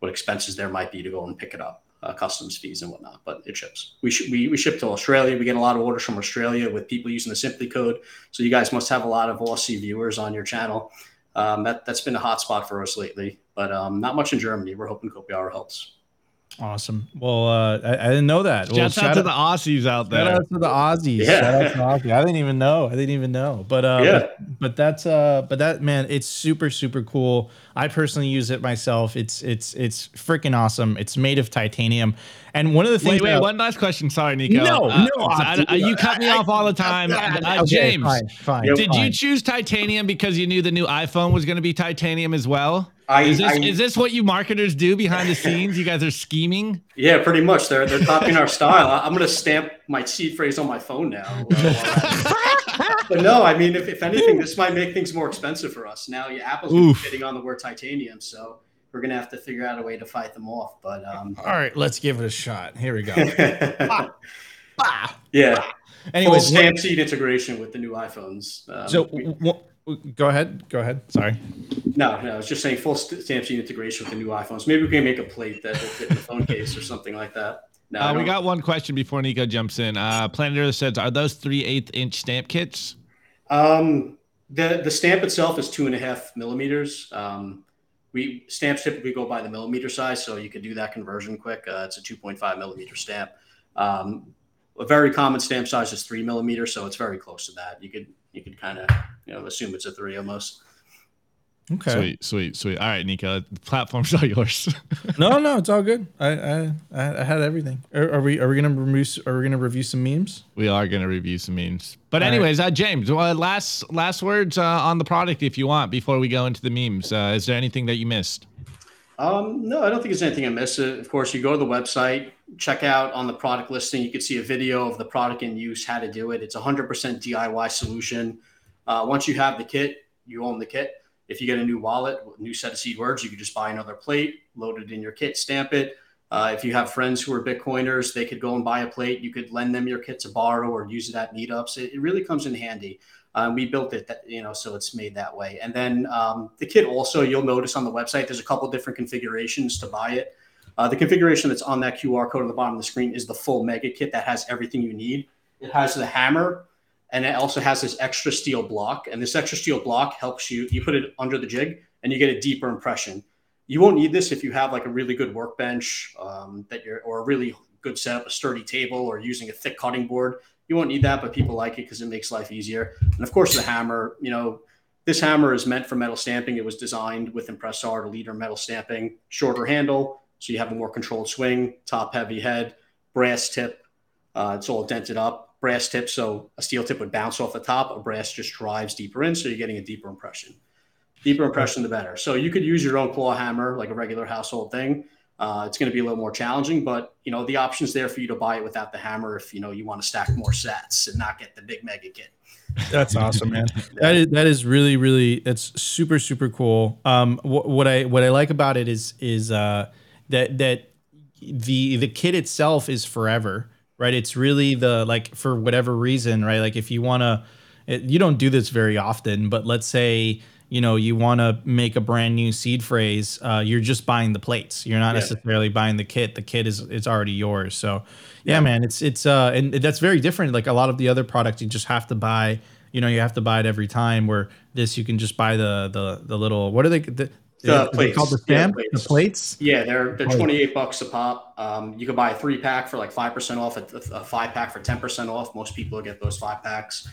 what expenses there might be to go and pick it up, uh, customs fees and whatnot. But it ships. We sh- we we ship to Australia. We get a lot of orders from Australia with people using the Simply code. So you guys must have a lot of Aussie viewers on your channel. Um, that that's been a hot spot for us lately, but um, not much in Germany. We're hoping Copiaro helps. Awesome. Well, uh, I, I didn't know that. Well, shout, shout out to out, the Aussies out there. Shout out to the Aussies. Yeah. Shout out to the Aussies. I didn't even know. I didn't even know. But uh, yeah. but, but that's uh, but that man, it's super super cool. I personally use it myself. It's it's it's freaking awesome. It's made of titanium. And one of the things. Wait, wait. That, one last question. Sorry, Nico. No, uh, no. I, I, you cut me I, off all the time. I, I, uh, okay, James, fine, fine, did fine. you choose titanium because you knew the new iPhone was going to be titanium as well? I, is, this, I, is this what you marketers do behind the scenes? You guys are scheming? Yeah, pretty much. They're they're copying our style. I'm going to stamp my seed phrase on my phone now. But no, I mean, if, if anything, this might make things more expensive for us. Now yeah, Apple's gonna be bidding on the word titanium, so we're going to have to figure out a way to fight them off. But um, all right, let's give it a shot. Here we go. bah, bah, yeah. Bah. Anyways, full stamp seed integration with the new iPhones. Um, so we, what? Go ahead. Go ahead. Sorry. No, no. I was just saying full Stamp Seed integration with the new iPhones. Maybe we can make a plate that will fit in the phone case or something like that. No, uh, we got one question before Nico jumps in. Uh, Planet Earth says, "Are those three eighth inch stamp kits?" Um, the the stamp itself is two and a half millimeters. Um, we stamps typically go by the millimeter size, so you could do that conversion quick. Uh, it's a two point five millimeter stamp. Um, a very common stamp size is three millimeters, so it's very close to that. You could. You could kind of, you know, assume it's a three almost. Okay. Sweet, sweet, sweet. All right, Nico, the platform's all yours. no, no, it's all good. I, I, I had everything. Are, are we, are we gonna review? Are we gonna review some memes? We are gonna review some memes. But all anyways, right. uh, James, well, last, last words uh, on the product, if you want, before we go into the memes. Uh, is there anything that you missed? Um, no, I don't think there's anything I missed. Of course, you go to the website, check out on the product listing. You can see a video of the product in use, how to do it. It's a one hundred percent D I Y solution. Uh, once you have the kit, you own the kit. If you get a new wallet, new set of seed words, you can just buy another plate, load it in your kit, stamp it. Uh, if you have friends who are Bitcoiners, they could go and buy a plate. You could lend them your kit to borrow or use it at meetups. It, it really comes in handy. Um, we built it, that, you know, so it's made that way. And then um, the kit also, you'll notice on the website, there's a couple different configurations to buy it. Uh, the configuration that's on that Q R code at the bottom of the screen is the full mega kit that has everything you need. It has the hammer, and it also has this extra steel block. And this extra steel block helps you, you put it under the jig and you get a deeper impression. You won't need this if you have like a really good workbench um, that you're, or a really good setup, a sturdy table, or using a thick cutting board. You won't need that, but people like it because it makes life easier. And of course, the hammer, you know, this hammer is meant for metal stamping. It was designed with Impressar to leader metal stamping, shorter handle, so you have a more controlled swing, top heavy head, brass tip. Uh, it's all dented up, brass tip. So a steel tip would bounce off the top. A brass just drives deeper in. So you're getting a deeper impression. Deeper impression, the better. So you could use your own claw hammer, like a regular household thing. Uh, it's going to be a little more challenging, but, you know, the option's there for you to buy it without the hammer if, you know, you want to stack more sats and not get the big mega kit. That's awesome, man. That is that is really, really, that's super, super cool. Um, wh- what I what I like about it is is uh, that that the the kit itself is forever, right? It's really the, like, for whatever reason, right? Like, if you want to, you don't do this very often, but let's say, you know, you want to make a brand new seed phrase, uh, you're just buying the plates. You're not yeah. necessarily buying the kit. The kit is, it's already yours. So yeah, yeah, man, it's, it's, uh, and that's very different. Like a lot of the other products you just have to buy, you know, you have to buy it every time, where this, you can just buy the, the, the little, what are they, the, the plates. They called the stamp, yeah, plates. The plates? Yeah, they're they're twenty-eight bucks a pop. Um, you can buy a three pack for like five percent off, a, a five pack for ten percent off. Most people get those five packs.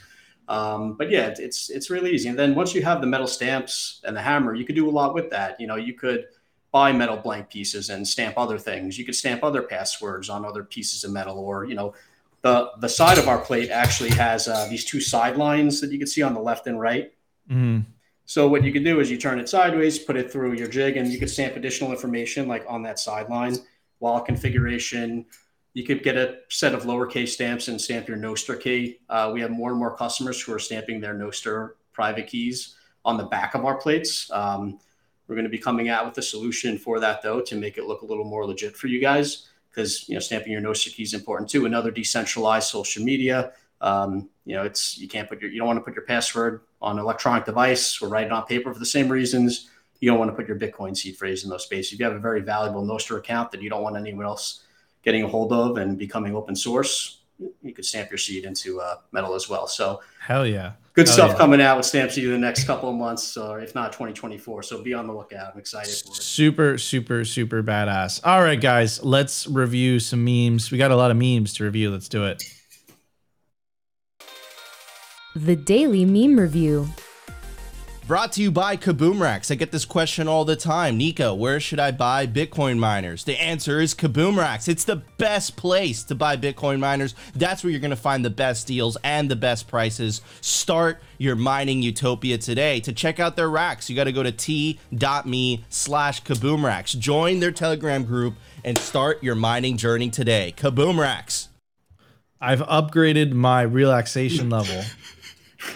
Um, but yeah, it's it's really easy. And then once you have the metal stamps and the hammer, you could do a lot with that. You know, you could buy metal blank pieces and stamp other things. You could stamp other passwords on other pieces of metal, or, you know, the, the side of our plate actually has uh, these two side lines that you can see on the left and right. Mm-hmm. So what you can do is you turn it sideways, put it through your jig, and you could stamp additional information like on that sideline. While configuration, you could get a set of lowercase stamps and stamp your Nostr key. Uh, we have more and more customers who are stamping their Nostr private keys on the back of our plates. Um, we're going to be coming out with a solution for that, though, to make it look a little more legit for you guys, because, you know, stamping your Nostr key is important too. Another decentralized social media. Um, you know, it's, you can't put your, you don't want to put your password on an electronic device or write it on paper for the same reasons. You don't want to put your Bitcoin seed phrase in those spaces. If you have a very valuable Nostr account that you don't want anyone else getting a hold of and becoming open source, you could stamp your seed into uh, metal as well. So hell yeah. Good hell stuff yeah. coming out with Stamp Seed in the next couple of months, or if not twenty twenty-four. So be on the lookout. I'm excited for it. Super, super, super badass. All right, guys, let's review some memes. We got a lot of memes to review. Let's do it. The Daily Meme Review. Brought to you by Kaboomracks. I get this question all the time. Nico, where should I buy Bitcoin miners? The answer is Kaboomracks. It's the best place to buy Bitcoin miners. That's where you're going to find the best deals and the best prices. Start your mining utopia today. To check out their racks, you got to go to t.me slash Kaboomracks. Join their Telegram group and start your mining journey today. Kaboomracks. I've upgraded my relaxation level.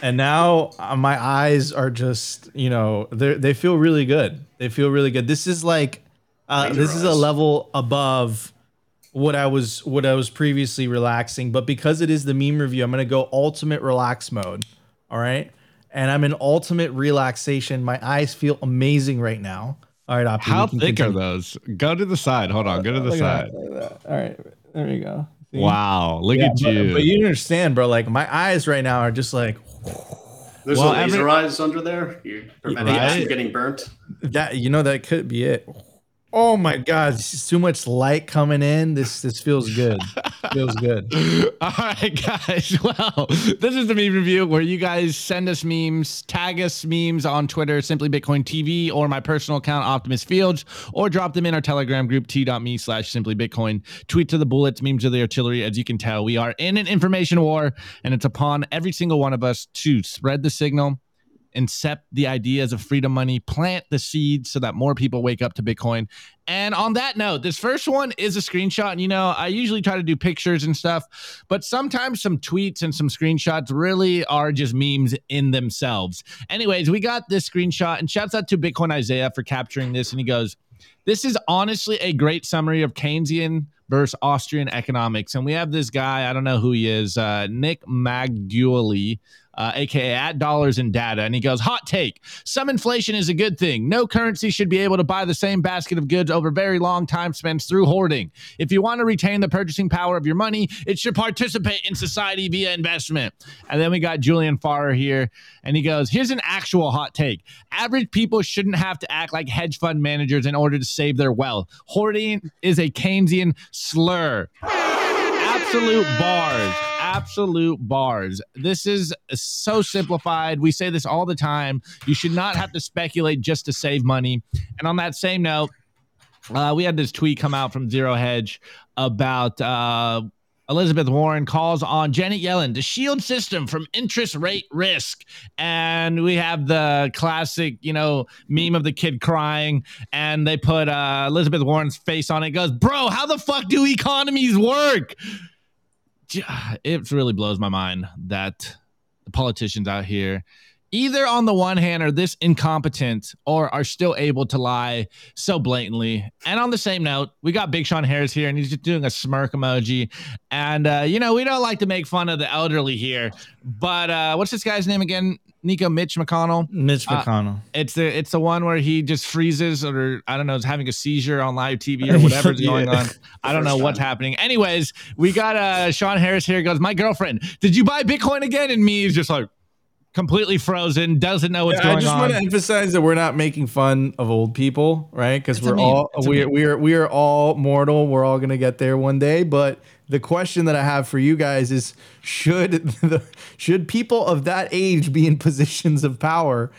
And now uh, my eyes are just, you know, they feel really good. They feel really good. This is like, uh, this is a level above what I was, what I was previously relaxing. But because it is the meme review, I'm going to go ultimate relax mode. All right. And I'm in ultimate relaxation. My eyes feel amazing right now. All right. Opti, how thick continue. Are those? Go to the side. Hold on. Go to the Look side. All right. There we go. See? Wow. Look yeah, at but, you. But you understand, bro. Like my eyes right now are just like, there's well, a laser every, eyes under there. You're preventing right? us from getting burnt. That, you know, that could be it. Oh my God, this is too much light coming in. This this feels good. Feels good. All right, guys. Well, this is the meme review where you guys send us memes, tag us memes on Twitter, Simply Bitcoin T V, or my personal account, Optimus Fields, or drop them in our Telegram group, t.me slash Simply Bitcoin. Tweet to the bullets, memes to the artillery. As you can tell, we are in an information war, and it's upon every single one of us to spread the signal, incept the ideas of freedom money, plant the seeds so that more people wake up to Bitcoin. And on that note, this first one is a screenshot. And, you know, I usually try to do pictures and stuff, but sometimes some tweets and some screenshots really are just memes in themselves. Anyways, we got this screenshot, and shouts out to Bitcoin Isaiah for capturing this. And he goes, This is honestly a great summary of Keynesian versus Austrian economics. And we have this guy, I don't know who he is, uh, Nick Maggiuli, uh, a k a at Dollars and Data. And he goes, hot take. Some inflation is a good thing. No currency should be able to buy the same basket of goods over very long time spans through hoarding. If you want to retain the purchasing power of your money, it should participate in society via investment. And then we got Julian Farrer here. And he goes, here's an actual hot take. Average people shouldn't have to act like hedge fund managers in order to save their wealth. Hoarding is a Keynesian slur. Absolute bars. Absolute bars. This is so simplified. We say this all the time. You should not have to speculate just to save money. And on that same note, uh, we had this tweet come out from Zero Hedge about uh, Elizabeth Warren calls on Janet Yellen to shield system from interest rate risk. And we have the classic, you know, meme of the kid crying. And they put uh, Elizabeth Warren's face on it. It goes, bro, how the fuck do economies work? It really blows my mind that the politicians out here, either on the one hand are this incompetent or are still able to lie so blatantly. And on the same note, we got Big Sean Harris here, and he's just doing a smirk emoji. And, uh, you know, we don't like to make fun of the elderly here, but uh, what's this guy's name again? Nico Mitch McConnell? Mitch McConnell. Uh, it's, the, it's the one where he just freezes or, I don't know, is having a seizure on live T V or whatever's yeah. going on. I don't know time. what's happening. Anyways, we got uh, Sean Harris here. He goes, my girlfriend, did you buy Bitcoin again? And me is just like, completely frozen, doesn't know what's yeah, going on. I just on. want to emphasize that we're not making fun of old people, right? Because we're all we we are we are all mortal. We're all gonna get there one day. But the question that I have for you guys is: should the, should people of that age be in positions of power,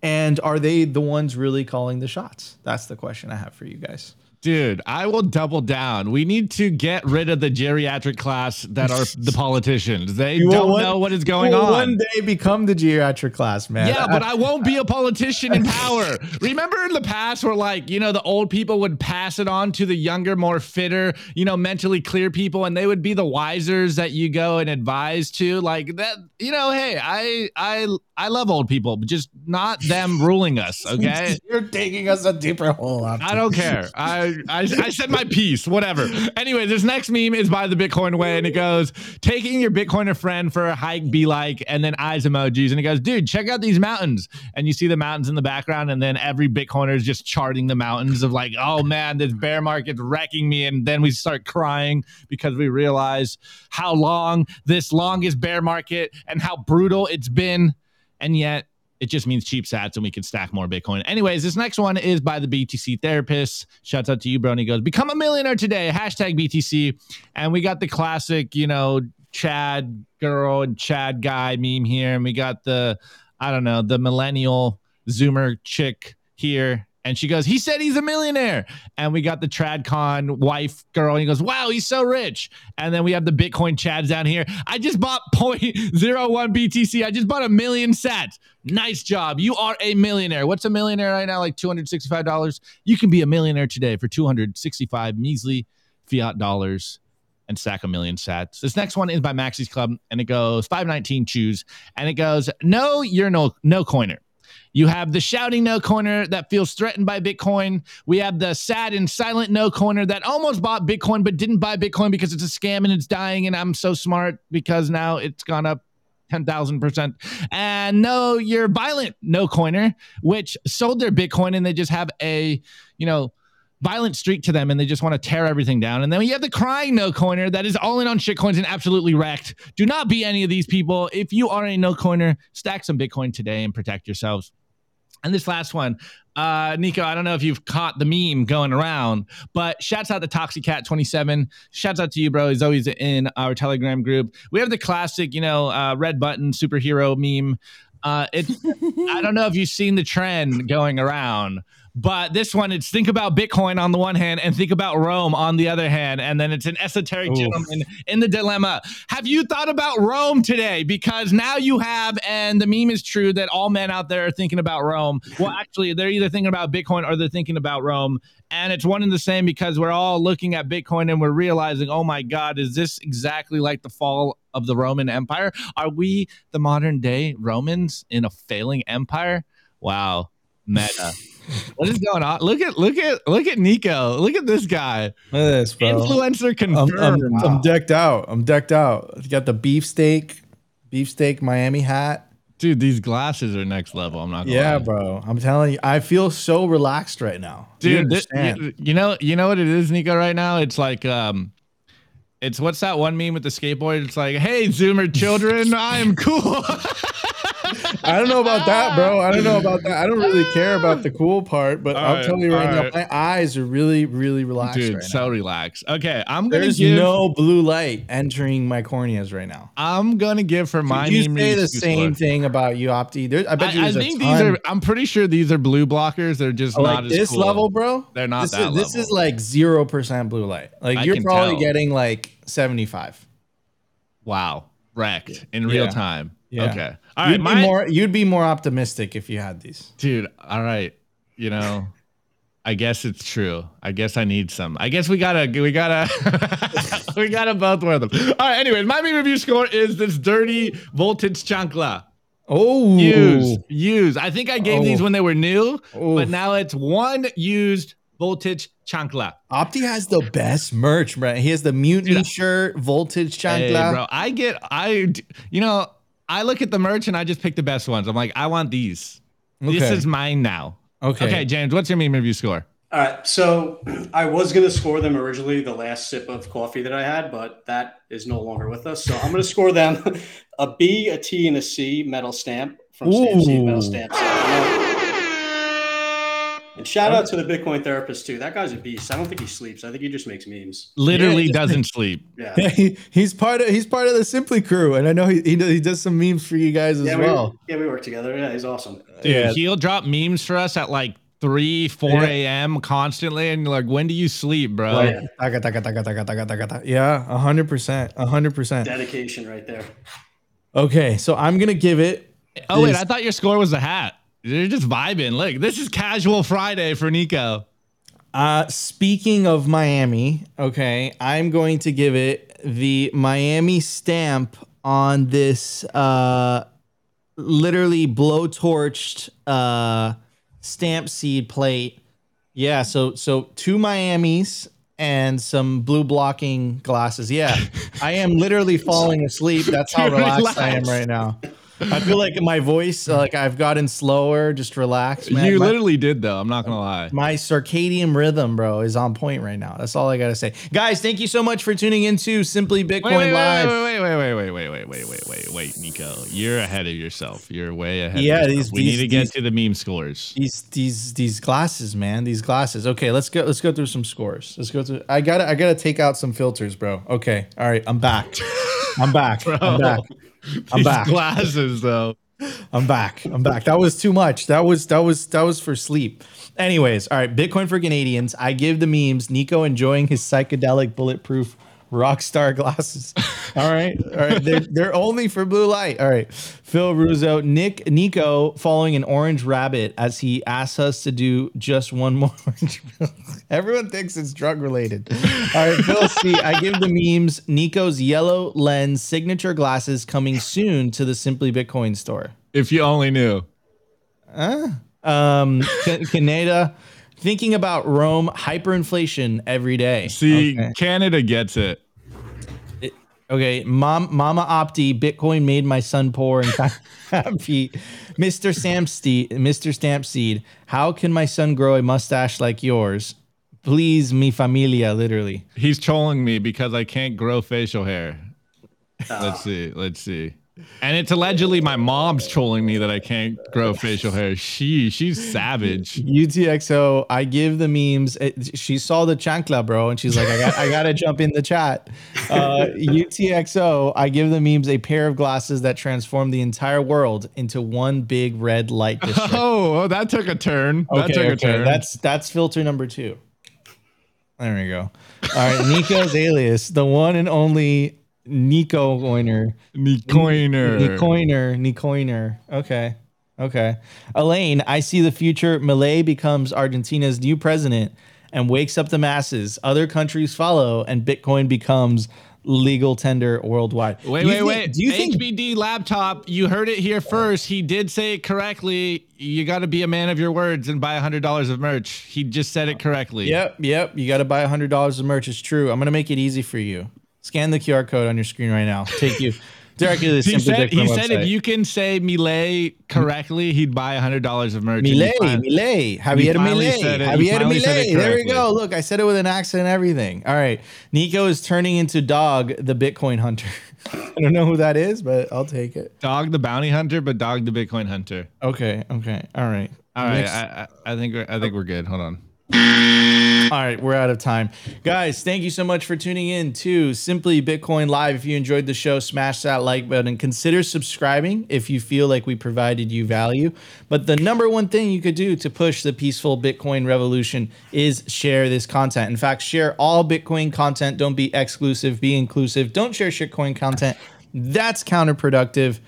and are they the ones really calling the shots? That's the question I have for you guys. Dude, I will double down. We need to get rid of the geriatric class that are the politicians. They you don't one, know what is going on. One day become the geriatric class, man. Yeah, but I won't be a politician in power. Remember in the past where, like, you know, the old people would pass it on to the younger, more fitter, you know, mentally clear people, and they would be the wisers that you go and advise to. Like that, you know, hey, I I I love old people, but just not them ruling us, okay? You're taking us a deeper hole. After. I don't care. I I, I said my piece, whatever. Anyway, this next meme is by the Bitcoin Way, and it goes, taking your Bitcoiner friend for a hike, be like, and then eyes emojis. And it goes, dude, check out these mountains. And you see the mountains in the background, and then every Bitcoiner is just charting the mountains of like, oh man, this bear market's wrecking me. And then we start crying because we realize how long this longest bear market and how brutal it's been. And yet, it just means cheap sats and we can stack more Bitcoin. Anyways, this next one is by the B T C therapist. Shouts out to you, bro. And he goes, become a millionaire today. Hashtag B T C. And we got the classic, you know, Chad girl and Chad guy meme here. And we got the, I don't know, the millennial Zoomer chick here. And she goes, he said he's a millionaire. And we got the TradCon wife girl. And he goes, wow, he's so rich. And then we have the Bitcoin Chads down here. I just bought zero point zero one B T C. I just bought a million sats. Nice job. You are a millionaire. What's a millionaire right now? Like two hundred sixty-five dollars. You can be a millionaire today for two hundred sixty-five measly fiat dollars and stack a million sats. This next one is by Maxi's Club. And it goes, five nineteen choose. And it goes, no, you're no, no coiner. You have the shouting no-coiner that feels threatened by Bitcoin. We have the sad and silent no-coiner that almost bought Bitcoin but didn't buy Bitcoin because it's a scam and it's dying, and I'm so smart because now it's gone up ten thousand percent. And no, you're violent no-coiner, which sold their Bitcoin and they just have a, you know, violent streak to them and they just want to tear everything down. And then you have the crying no-coiner that is all in on shitcoins and absolutely wrecked. Do not be any of these people. If you are a no-coiner, stack some Bitcoin today and protect yourselves. And this last one, uh, Nico, I don't know if you've caught the meme going around, but shouts out to Toxicat twenty-seven. Shouts out to you, bro. He's always in our Telegram group. We have the classic, you know, uh, red button superhero meme. Uh, it, I don't know if you've seen the trend going around, but this one, it's think about Bitcoin on the one hand and think about Rome on the other hand. And then it's an esoteric Oof. gentleman in the dilemma. Have you thought about Rome today? Because now you have, and the meme is true that all men out there are thinking about Rome. Well, actually, they're either thinking about Bitcoin or they're thinking about Rome. And it's one and the same because we're all looking at Bitcoin and we're realizing, oh my God, is this exactly like the fall of the Roman Empire? Are we the modern day Romans in a failing empire? Wow. Meta. What is going on? Look at look at look at Nico. Look at this guy. Look at this, bro. Influencer confirmed. I'm, I'm, wow. I'm decked out. I'm decked out. You got the beefsteak, beefsteak Miami hat. Dude, these glasses are next level. I'm not gonna yeah, lie. Bro. I'm telling you, I feel so relaxed right now. Dude, you, th- you, you know, you know what it is, Nico, right now? It's like um it's what's that one meme with the skateboard? It's like, hey, Zoomer children, I am cool. I don't know about that, bro. I don't know about that. I don't really care about the cool part, but all I'll right, tell you right, right now, my eyes are really, really relaxed. Dude, right so now. relaxed. Okay, I'm gonna There's give. There's no blue light entering my corneas right now. I'm gonna give for my. You say the same blood. thing about you, Opti. There, I bet I, you. I think these are. I'm pretty sure these are blue blockers. They're just like not as this cool. level, bro. They're not this that. Is, level. This is like zero percent blue light. Like I you're probably tell. getting like seventy-five. Wow, wrecked yeah. in real yeah. time. Yeah. Okay. All right. You'd, my, be more, you'd be more optimistic if you had these. Dude. All right. You know, I guess it's true. I guess I need some. I guess we gotta, we gotta, we gotta both wear them. All right. Anyways, my main review score is this dirty voltage chancla. Oh, use, use. I think I gave oh. these when they were new, oh. but now it's one used voltage chancla. Opti has the best merch, bro. He has the mutiny dude, shirt, voltage chancla. Hey, bro, I get, I, you know. I look at the merch and I just pick the best ones. I'm like, I want these. Okay. This is mine now. Okay. Okay, James, what's your meme review score? All right. So I was going to score them originally the last sip of coffee that I had, but that is no longer with us. So I'm going to score them a B, a T, and a C metal stamp from Stamp Seed Metal Stamp. So, yeah. And shout out to the Bitcoin therapist, too. That guy's a beast. I don't think he sleeps. I think he just makes memes. Literally yeah, doesn't makes- sleep. Yeah. He, he's part of he's part of the Simply crew, and I know he he does, he does some memes for you guys as yeah, we, well. Yeah, we work together. Yeah, he's awesome. Dude, yeah. He'll drop memes for us at like three, four a.m. constantly, and you're like, when do you sleep, bro? Right. Yeah, one hundred percent. one hundred percent. Dedication right there. Okay, so I'm going to give it. Oh, this- wait, I thought your score was a hat. They're just vibing. Look, this is casual Friday for Nico. Uh, speaking of Miami, okay, I'm going to give it the Miami stamp on this uh, literally blowtorched uh, stamp seed plate. Yeah, so so two Miamis and some blue blocking glasses. Yeah, I am literally falling asleep. That's how relaxed I am right now. I feel like my voice, uh, like I've gotten slower, just relaxed. Man. You my, literally did, though. I'm not going to lie. My circadian rhythm, bro, is on point right now. That's all I got to say. Guys, thank you so much for tuning into Simply Bitcoin wait, wait, Live. Wait, wait, wait, wait, wait, wait, wait, wait, wait, wait, Nico. You're ahead of yourself. You're way ahead yeah, of yourself. These, we these, need to get these, to the meme scores. These these these glasses, man. These glasses. Okay, let's go Let's go through some scores. Let's go through. I got I gotta take out some filters, bro. Okay. All right. I'm back. I'm back. Bro. I'm back. These I'm back. Glasses, though. I'm back. I'm back. That was too much. That was that was that was for sleep. Anyways, all right. Bitcoin for Canadians. I give the memes. Nico enjoying his psychedelic bulletproof rock star glasses. All right, all right. They're, they're only for blue light. All right. Phil Russo, Nick Nico following an orange rabbit as he asks us to do just one more. Everyone thinks it's drug related. All right, Phil C. I give the memes. Nico's yellow lens signature glasses coming soon to the Simply Bitcoin store. If you only knew. Uh, um, Canada. Thinking about Rome, hyperinflation every day. See, okay. Canada gets it. it okay, Mom, Mama Opti, Bitcoin made my son poor and happy. Mister Stamp Seed, Mister Stamp Seed, how can my son grow a mustache like yours? Please, mi familia, literally. He's trolling me because I can't grow facial hair. Oh. Let's see, let's see. And it's allegedly my mom's trolling me that I can't grow facial hair. She she's savage. U T X O, I give the memes. It, she saw the chancla, bro, and she's like, I got I gotta jump in the chat. Uh, U T X O, I give the memes a pair of glasses that transform the entire world into one big red light district. Oh, oh that took a turn. That okay, took okay. a turn. That's that's filter number two. There we go. All right, Nico's alias, the one and only. Nico Coiner. Nicoiner. Nicoiner. Nicoiner. Okay. Okay. Elaine, I see the future. Milei becomes Argentina's new president and wakes up the masses. Other countries follow, and Bitcoin becomes legal tender worldwide. Wait, wait, wait. Do you think H B D laptop? You heard it here first. He did say it correctly. You got to be a man of your words and buy one hundred dollars of merch. He just said it correctly. Yep, yep. You got to buy one hundred dollars of merch. It's true. I'm going to make it easy for you. Scan the Q R code on your screen right now. Take you directly to the Simply Bitcoin website. He said if you can say Milei correctly, he'd buy one hundred dollars of merch. Milei, Milei, Javier Milei, Javier Milei. There we go. Look, I said it with an accent and everything. All right. Nico is turning into Dog, the Bitcoin hunter. I don't know who that is, but I'll take it. Dog, the bounty hunter, but Dog, the Bitcoin hunter. Okay. Okay. All right. All right. I, I, I think we're, I think we're good. Hold on. All right, we're out of time. Guys, thank you so much for tuning in to Simply Bitcoin Live. If you enjoyed the show, smash that like button. Consider subscribing if you feel like we provided you value. But the number one thing you could do to push the peaceful Bitcoin revolution is share this content. In fact, share all Bitcoin content. Don't be exclusive. Be inclusive. Don't share shitcoin content. That's counterproductive.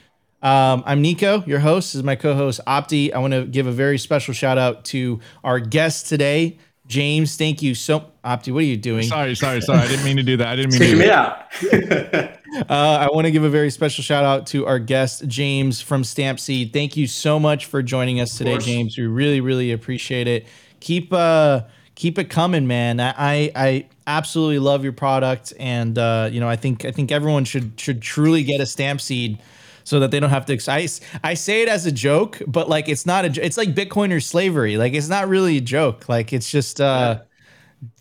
Um, I'm Nico, your host. This is my co-host, Opti. I want to give a very special shout out to our guest today, James. Thank you so Opti, what are you doing? Sorry, sorry, sorry. I didn't mean to do that. I didn't mean Take to do me that. Out. uh, I want to give a very special shout out to our guest, James from Stamp Seed. Thank you so much for joining us today, James. We really, really appreciate it. Keep uh, keep it coming, man. I, I I absolutely love your product, and uh, you know, I think I think everyone should should truly get a Stamp Seed, so that they don't have to. I, I say it as a joke, but like it's not a. It's like Bitcoiner slavery. Like it's not really a joke. Like it's just uh,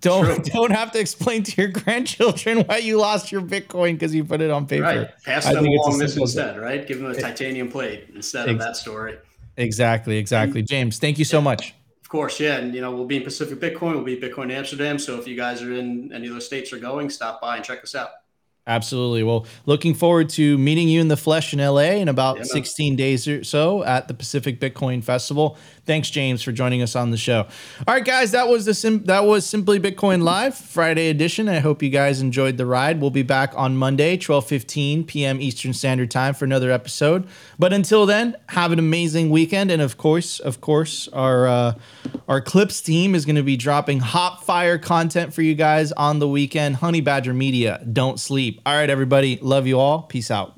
don't True. don't have to explain to your grandchildren why you lost your Bitcoin because you put it on paper. Right, pass them along this instead. Right, give them a titanium plate instead of that story. Exactly, exactly. James, thank you so much. Of course, yeah, and you know we'll be in Pacific Bitcoin. We'll be Bitcoin Amsterdam. So if you guys are in any of those states or going, stop by and check us out. Absolutely. Well, looking forward to meeting you in the flesh in L A in about yeah, sixteen days or so at the Pacific Bitcoin Festival. Thanks, James, for joining us on the show. All right, guys, that was the Sim- that was Simply Bitcoin Live Friday edition. I hope you guys enjoyed the ride. We'll be back on Monday, twelve fifteen p.m. Eastern Standard Time for another episode. But until then, have an amazing weekend. And of course, of course, our uh, our clips team is going to be dropping hot fire content for you guys on the weekend. Honey Badger Media, don't sleep. All right, everybody. Love you all. Peace out.